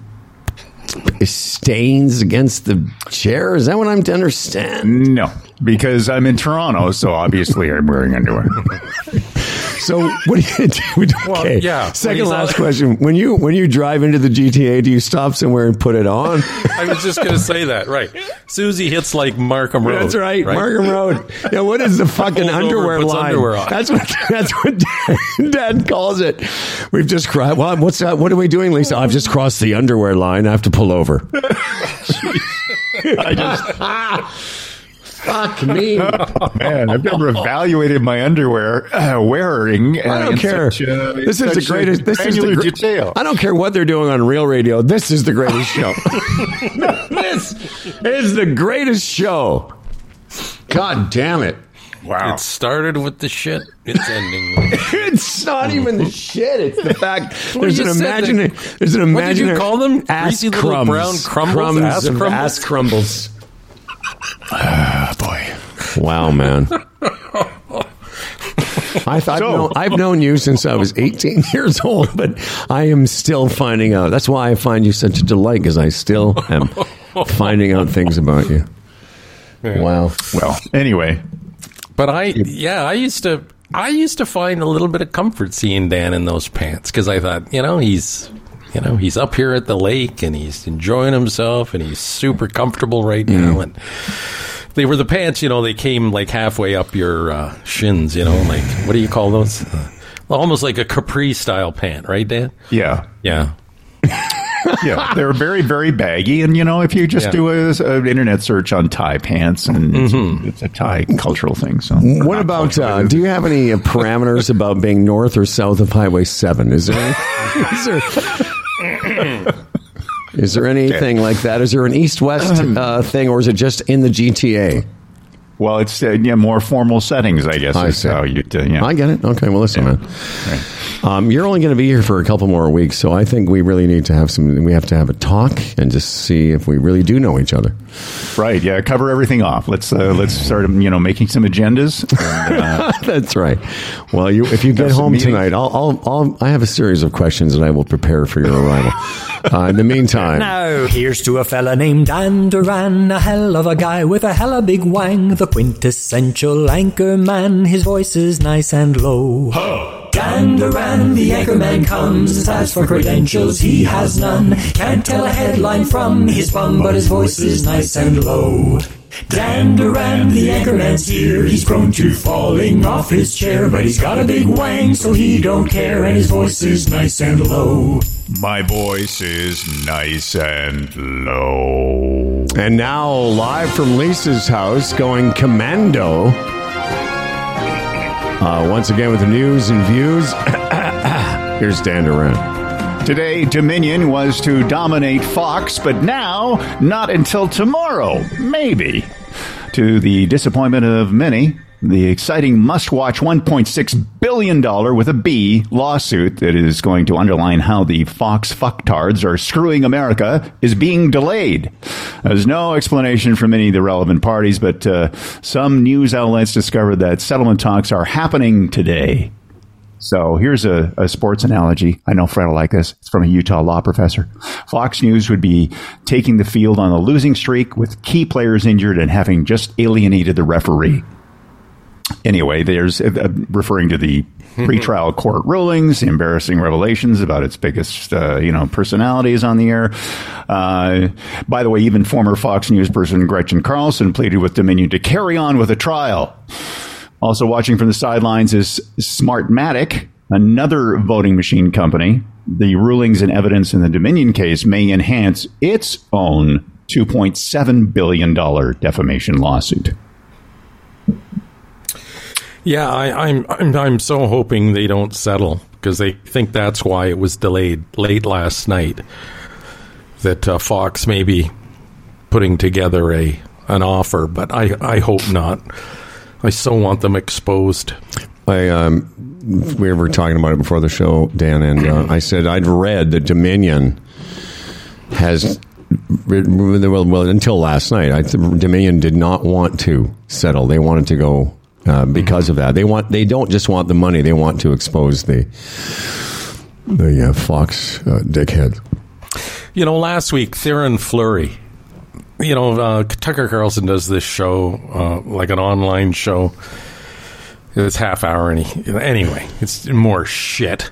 stains against the chair? Is that what I'm to understand? No, because I'm in Toronto, so obviously I'm wearing underwear. So what do you do? Okay. Well, yeah. Second last question. When you drive into the GTA, do you stop somewhere and put it on? I was just going to say that. Right. Susie hits like Markham Road. That's right. Markham Road. Yeah. What is the fucking underwear line? Underwear on. That's what Dad calls it. We've just cried. Well, what's that? What are we doing, Lisa? I've just crossed the underwear line. I have to pull over. Fuck me. Oh, man, I've never evaluated my underwear wearing. I don't care. This is the greatest. This is the detail. I don't care what they're doing on Real Radio. This is the greatest show. This is the greatest show. God damn it. Wow. It started with the shit. It's ending with it. It's not even the shit. It's the fact there's an imaginary. What did you call them? Ass crumbs. Little brown crumbles. Ass crumbles. Boy. Wow, man. I've known you since I was 18 years old, but I am still finding out. That's why I find you such a delight, because I still am finding out things about you. Yeah. Wow. Well, anyway. But I used to find a little bit of comfort seeing Dan in those pants, because I thought, you know, he's up here at the lake and he's enjoying himself and he's super comfortable right now. And they were the pants, you know, they came like halfway up your shins, you know, like, what do you call those? Almost like a capri style pant, right, Dan? Yeah. Yeah. Yeah. They're very, very baggy. And, you know, if you just do an internet search on Thai pants, and it's a Thai cultural thing. So what about, do you have any parameters about being north or south of Highway 7? Is there any? Is there anything like that? Is there an east-west thing, or is it just in the GTA? Well, it's more formal settings, I guess. I see. I get it. Okay, well, listen, man. Right. You're only going to be here for a couple more weeks, so I think we really need to have a talk and just see if we really do know each other. Right, yeah, cover everything off. Let's start, making some agendas. And, that's right. Well, if you get home tonight, I have a series of questions that I will prepare for your arrival. In the meantime, now here's to a fella named Dan Durant, a hell of a guy with a hella big wang, the quintessential anchor man. His voice is nice and low. Huh. Dan Durant, the anchor man, comes. As for credentials, he has none. Can't tell a headline from his bum, but his voice is nice and low. Dan Durant, the anchorman's here. He's prone to falling off his chair, but he's got a big wang, so he don't care, and his voice is nice and low. My voice is nice and low. And now, live from Lisa's house, going commando. Once again with the news and views. Here's Dan Durant. Today, Dominion was to dominate Fox, but now, not until tomorrow, maybe. To the disappointment of many, the exciting must-watch $1.6 billion with a B lawsuit that is going to underline how the Fox fucktards are screwing America is being delayed. There's no explanation from any of the relevant parties, but some news outlets discovered that settlement talks are happening today. So here's a sports analogy. I know Fred will like this. It's from a Utah law professor. Fox News would be taking the field on a losing streak with key players injured and having just alienated the referee. Anyway, there's referring to the pretrial court rulings, embarrassing revelations about its biggest, personalities on the air. By the way, even former Fox News person Gretchen Carlson pleaded with Dominion to carry on with a trial. Also watching from the sidelines is Smartmatic, another voting machine company. The rulings and evidence in the Dominion case may enhance its own $2.7 billion defamation lawsuit. Yeah, I'm so hoping they don't settle, because they think that's why it was delayed late last night, that Fox may be putting together an offer, but I hope not. I so want them exposed. We were talking about it before the show, Dan, and I said I'd read that Dominion has... Well, until last night, Dominion did not want to settle. They wanted to go because of that. They don't just want the money. They want to expose the Fox dickhead. You know, last week, Theoren Fleury. You know, Tucker Carlson does this show, like an online show. It's half hour, and anyway, it's more shit.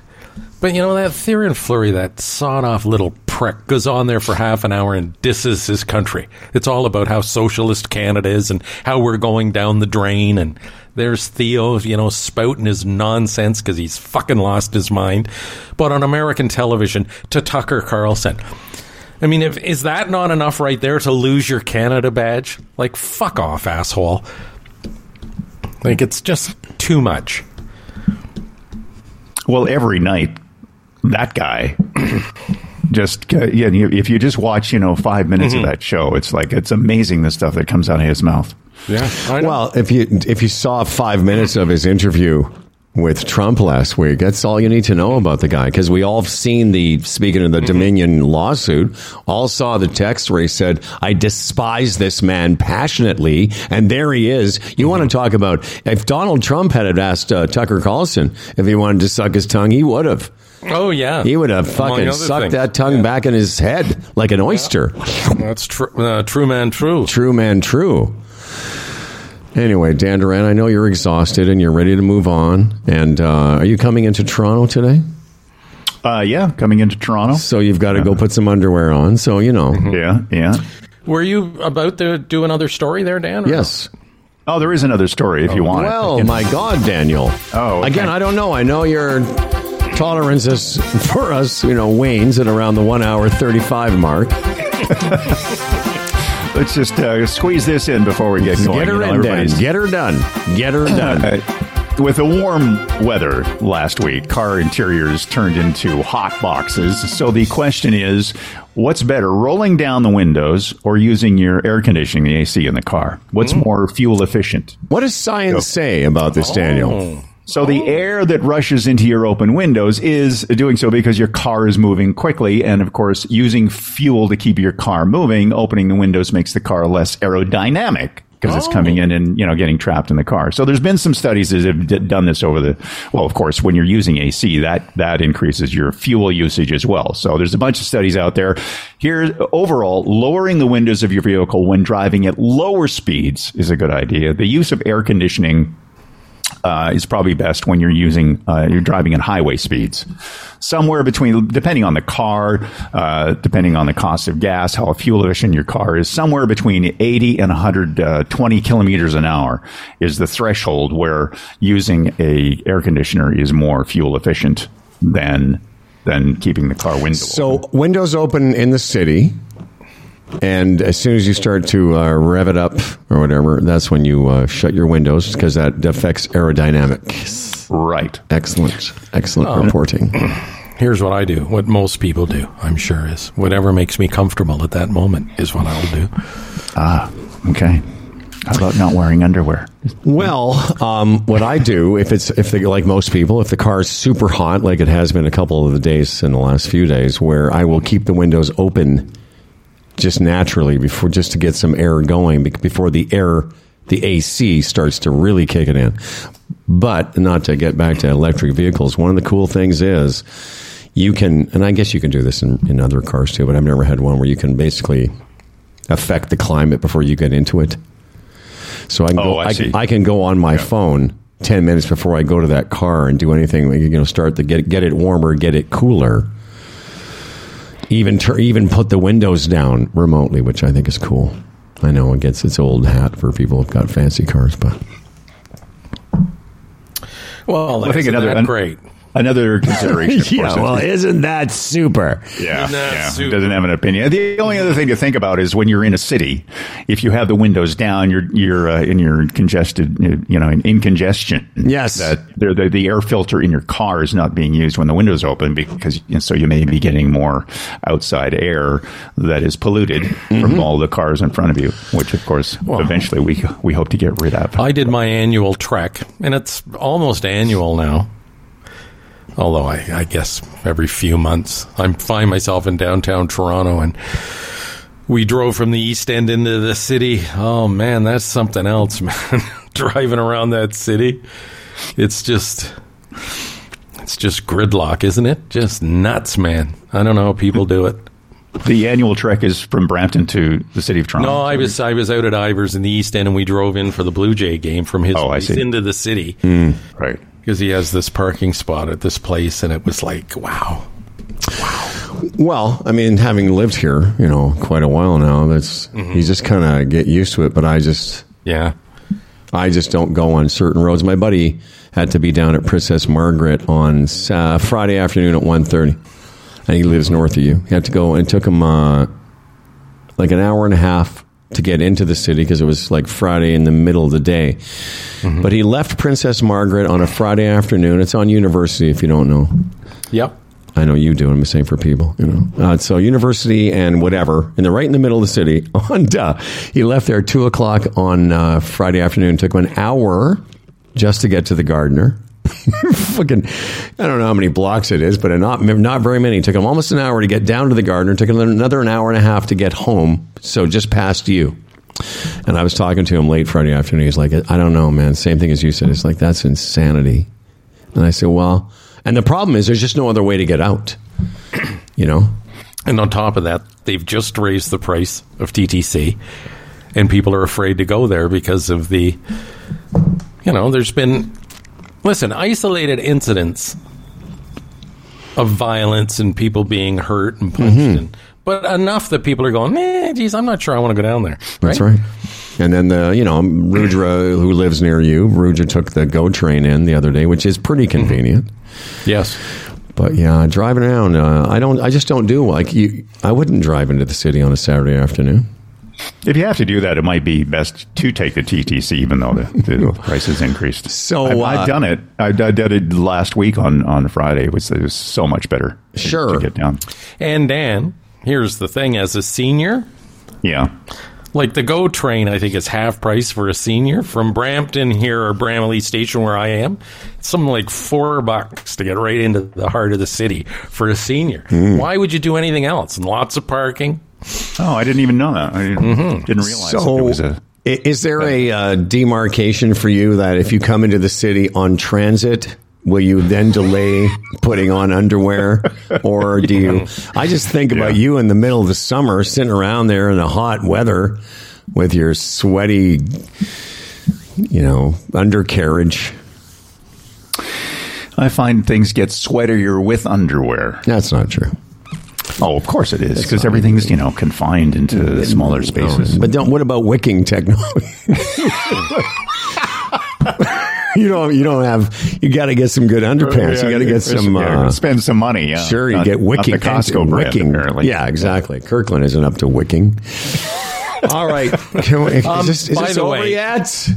But you know, that Theoren Fleury, that sawed-off little prick, goes on there for half an hour and disses his country. It's all about how socialist Canada is and how we're going down the drain. And there's Theo, you know, spouting his nonsense because he's fucking lost his mind. But on American television, to Tucker Carlson. I mean, is that not enough right there to lose your Canada badge? Like, fuck off, asshole. Like, it's just too much. Well, every night, that guy, just, yeah, if you just watch, 5 minutes of that show, it's like, it's amazing the stuff that comes out of his mouth. Yeah. Well, if you saw 5 minutes of his interview with Trump last week, that's all you need to know about the guy, because we all have seen speaking of the Dominion lawsuit, all saw the text where he said, I despise this man passionately, and there he is. You want to talk about, if Donald Trump had asked Tucker Carlson if he wanted to suck his tongue, he would have. Oh, yeah. He would have fucking sucked that tongue back in his head like an oyster. That's true man true. True man true. Anyway, Dan Durant, I know you're exhausted and you're ready to move on. And are you coming into Toronto today? Yeah, coming into Toronto. So you've got to go put some underwear on. So, Yeah. Were you about to do another story there, Dan? Yes. No? Oh, there is another story if you want. Well, my God, Daniel. Oh, okay. Again, I don't know. I know your tolerance is for us, wanes at around the 1 hour 35 mark. Let's just squeeze this in before we get going. Get her done. With the warm weather last week, car interiors turned into hot boxes. So the question is, what's better, rolling down the windows or using your air conditioning, the AC in the car? What's more fuel efficient? What does science say about this, Daniel? So the air that rushes into your open windows is doing so because your car is moving quickly. And, of course, using fuel to keep your car moving, opening the windows makes the car less aerodynamic because it's coming in and, getting trapped in the car. So there's been some studies that have done this well, of course, when you're using AC, that increases your fuel usage as well. So there's a bunch of studies out there. Here, overall, lowering the windows of your vehicle when driving at lower speeds is a good idea. The use of air conditioning is probably best when you're driving at highway speeds. Somewhere between, depending on the car, depending on the cost of gas, how fuel efficient your car is, somewhere between 80 and 120 kilometers an hour is the threshold where using an air conditioner is more fuel efficient than keeping the car windows. So windows open in the city. And as soon as you start to rev it up or whatever, that's when you shut your windows because that affects aerodynamics. Right. Excellent reporting. Here's what I do. What most people do, I'm sure, is whatever makes me comfortable at that moment is what I'll do. Ah, okay. How about not wearing underwear? Well, what I do, like most people, if the car is super hot, like it has been a couple of the days in the last few days, where I will keep the windows open just naturally just to get some air going before the AC starts to really kick it in. But not to get back to electric vehicles, one of the cool things is you can, and I guess you can do this in other cars too, but I've never had one where you can basically affect the climate before you get into it. So I can go on my phone 10 minutes before I go to that car and do anything, start to get it warmer, get it cooler. Even put the windows down remotely, which I think is cool. I know it gets its old hat for people who've got fancy cars, but Well, I think another consideration. Of yeah, well, isn't that super? Yeah, super. Doesn't have an opinion. The only other thing to think about is when you're in a city, if you have the windows down, you're in your congested, in congestion. Yes, the air filter in your car is not being used when the window's open so you may be getting more outside air that is polluted from all the cars in front of you, which of course eventually we hope to get rid of. I did my annual trek, and it's almost annual now. Although I guess every few months I find myself in downtown Toronto, and we drove from the East End into the city. Oh, man, that's something else, man. Driving around that city. It's just gridlock, isn't it? Just nuts, man. I don't know how people do it. The annual trek is from Brampton to the city of Toronto. No, I was out at Ivers in the East End, and we drove in for the Blue Jay game from his place into the city. Mm, right. Because he has this parking spot at this place, and it was like, wow. Well, I mean, having lived here, quite a while now, that's you just kind of get used to it. But I just don't go on certain roads. My buddy had to be down at Princess Margaret on Friday afternoon at 1:30, and he lives north of you. He had to go, and took him like an hour and a half to get into the city because it was like Friday in the middle of the day. Mm-hmm. But he left Princess Margaret on a Friday afternoon. It's on University, if you don't know. Yep. I know you do. I'm saying for people, So University and whatever, and they're right in the middle of the city. And he left there at 2 o'clock on Friday afternoon. It took him an hour just to get to the gardener. Fucking, I don't know how many blocks it is, but not very many. It took him almost an hour to get down to the garden. It took him another an hour and a half to get home. So just past you. And I was talking to him late Friday afternoon. He's like, I don't know, man. Same thing as you said. It's like, that's insanity. And I said, well, and the problem is there's just no other way to get out, And on top of that, they've just raised the price of TTC, and people are afraid to go there because of the, there's been... Listen, isolated incidents of violence and people being hurt and punched, but enough that people are going, geez, I'm not sure I want to go down there. Right? That's right. And then, Rudra, who lives near you, Rudra took the GO train in the other day, which is pretty convenient. Yes. But, driving around, I just don't do, I wouldn't drive into the city on a Saturday afternoon. If you have to do that, it might be best to take the TTC, even though the price has increased. So I've done it. I did it last week on Friday. It was so much better to get down. And Dan, here's the thing: as a senior, the GO train, I think, is half price for a senior from Brampton here or Bramley Station, where I am. It's something like $4 to get right into the heart of the city for a senior. Mm. Why would you do anything else? And lots of parking. Oh, I didn't even know that. I didn't realize that it was a... Is there a demarcation for you that if you come into the city on transit, will you then delay putting on underwear? Or do you... I just think about you in the middle of the summer, sitting around there in the hot weather with your sweaty, undercarriage. I find things get sweatier with underwear. That's not true. Oh, of course it is, because everything's confined into smaller spaces. But what about wicking technology? You got to get some good underpants. You got to get some spend some money. Yeah. Sure, you get wicking. Not the Costco brand, wicking. Apparently. Yeah, exactly. Kirkland isn't up to wicking. All right. Is this over yet?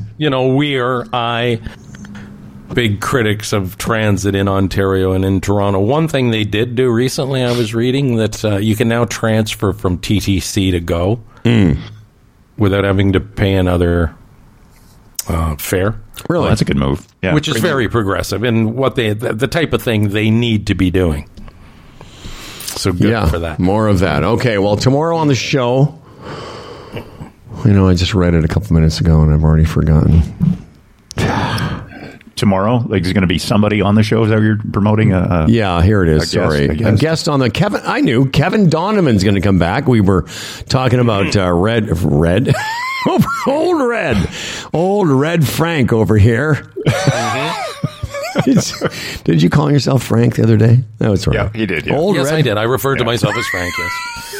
Big critics of transit in Ontario and in Toronto. One thing they did do recently, I was reading that you can now transfer from TTC to GO without having to pay another fare. Really? Well, that's a good move. Yeah, which is very progressive and what the type of thing they need to be doing. So good for that. More of that. Okay, well, tomorrow on the show, I just read it a couple minutes ago and I've already forgotten. Tomorrow, there's going to be somebody on the show. Is that what you're promoting? Here it is. A guest on the Kevin. I knew Kevin Donovan's going to come back. We were talking about Red. Old Red Frank over here. Did you call yourself Frank the other day? No, it's right. Yeah, he did. Yeah. Yes, I did. I referred to myself as Frank. Yes.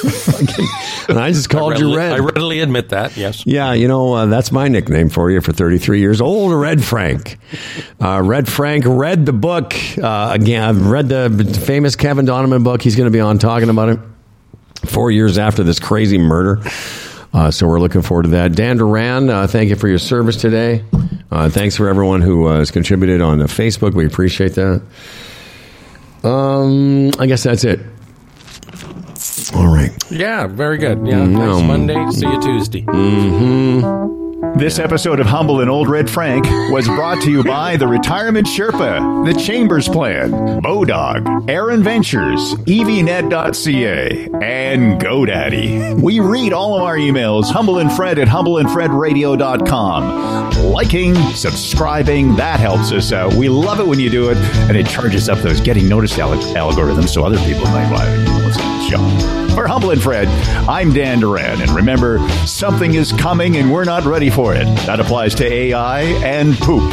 And I just called you Red. I readily admit that, yes. Yeah, you know, that's my nickname for you for 33 years. Old Red Frank. Red Frank read the book. Again, I've read the famous Kevin Donovan book. He's going to be on talking about it 4 years after this crazy murder. So we're looking forward to that. Dan Durant, thank you for your service today. Thanks for everyone who has contributed on Facebook. We appreciate that. I guess that's it. All right. Yeah, very good. Yeah, next Monday. See you Tuesday. Mm-hmm. This episode of Humble and Old Red Frank was brought to you by the Retirement Sherpa, the Chambers Plan, Bodog, Aaron Ventures, EVNet.ca, and GoDaddy. We read all of our emails, humbleandfred at humbleandfredradio.com. Liking, subscribing, that helps us out. We love it when you do it, and it charges up those getting noticed algorithms so other people might like it. For Humble and Fred, I'm Dan Duran, and remember, something is coming and we're not ready for it. That applies to AI and poop.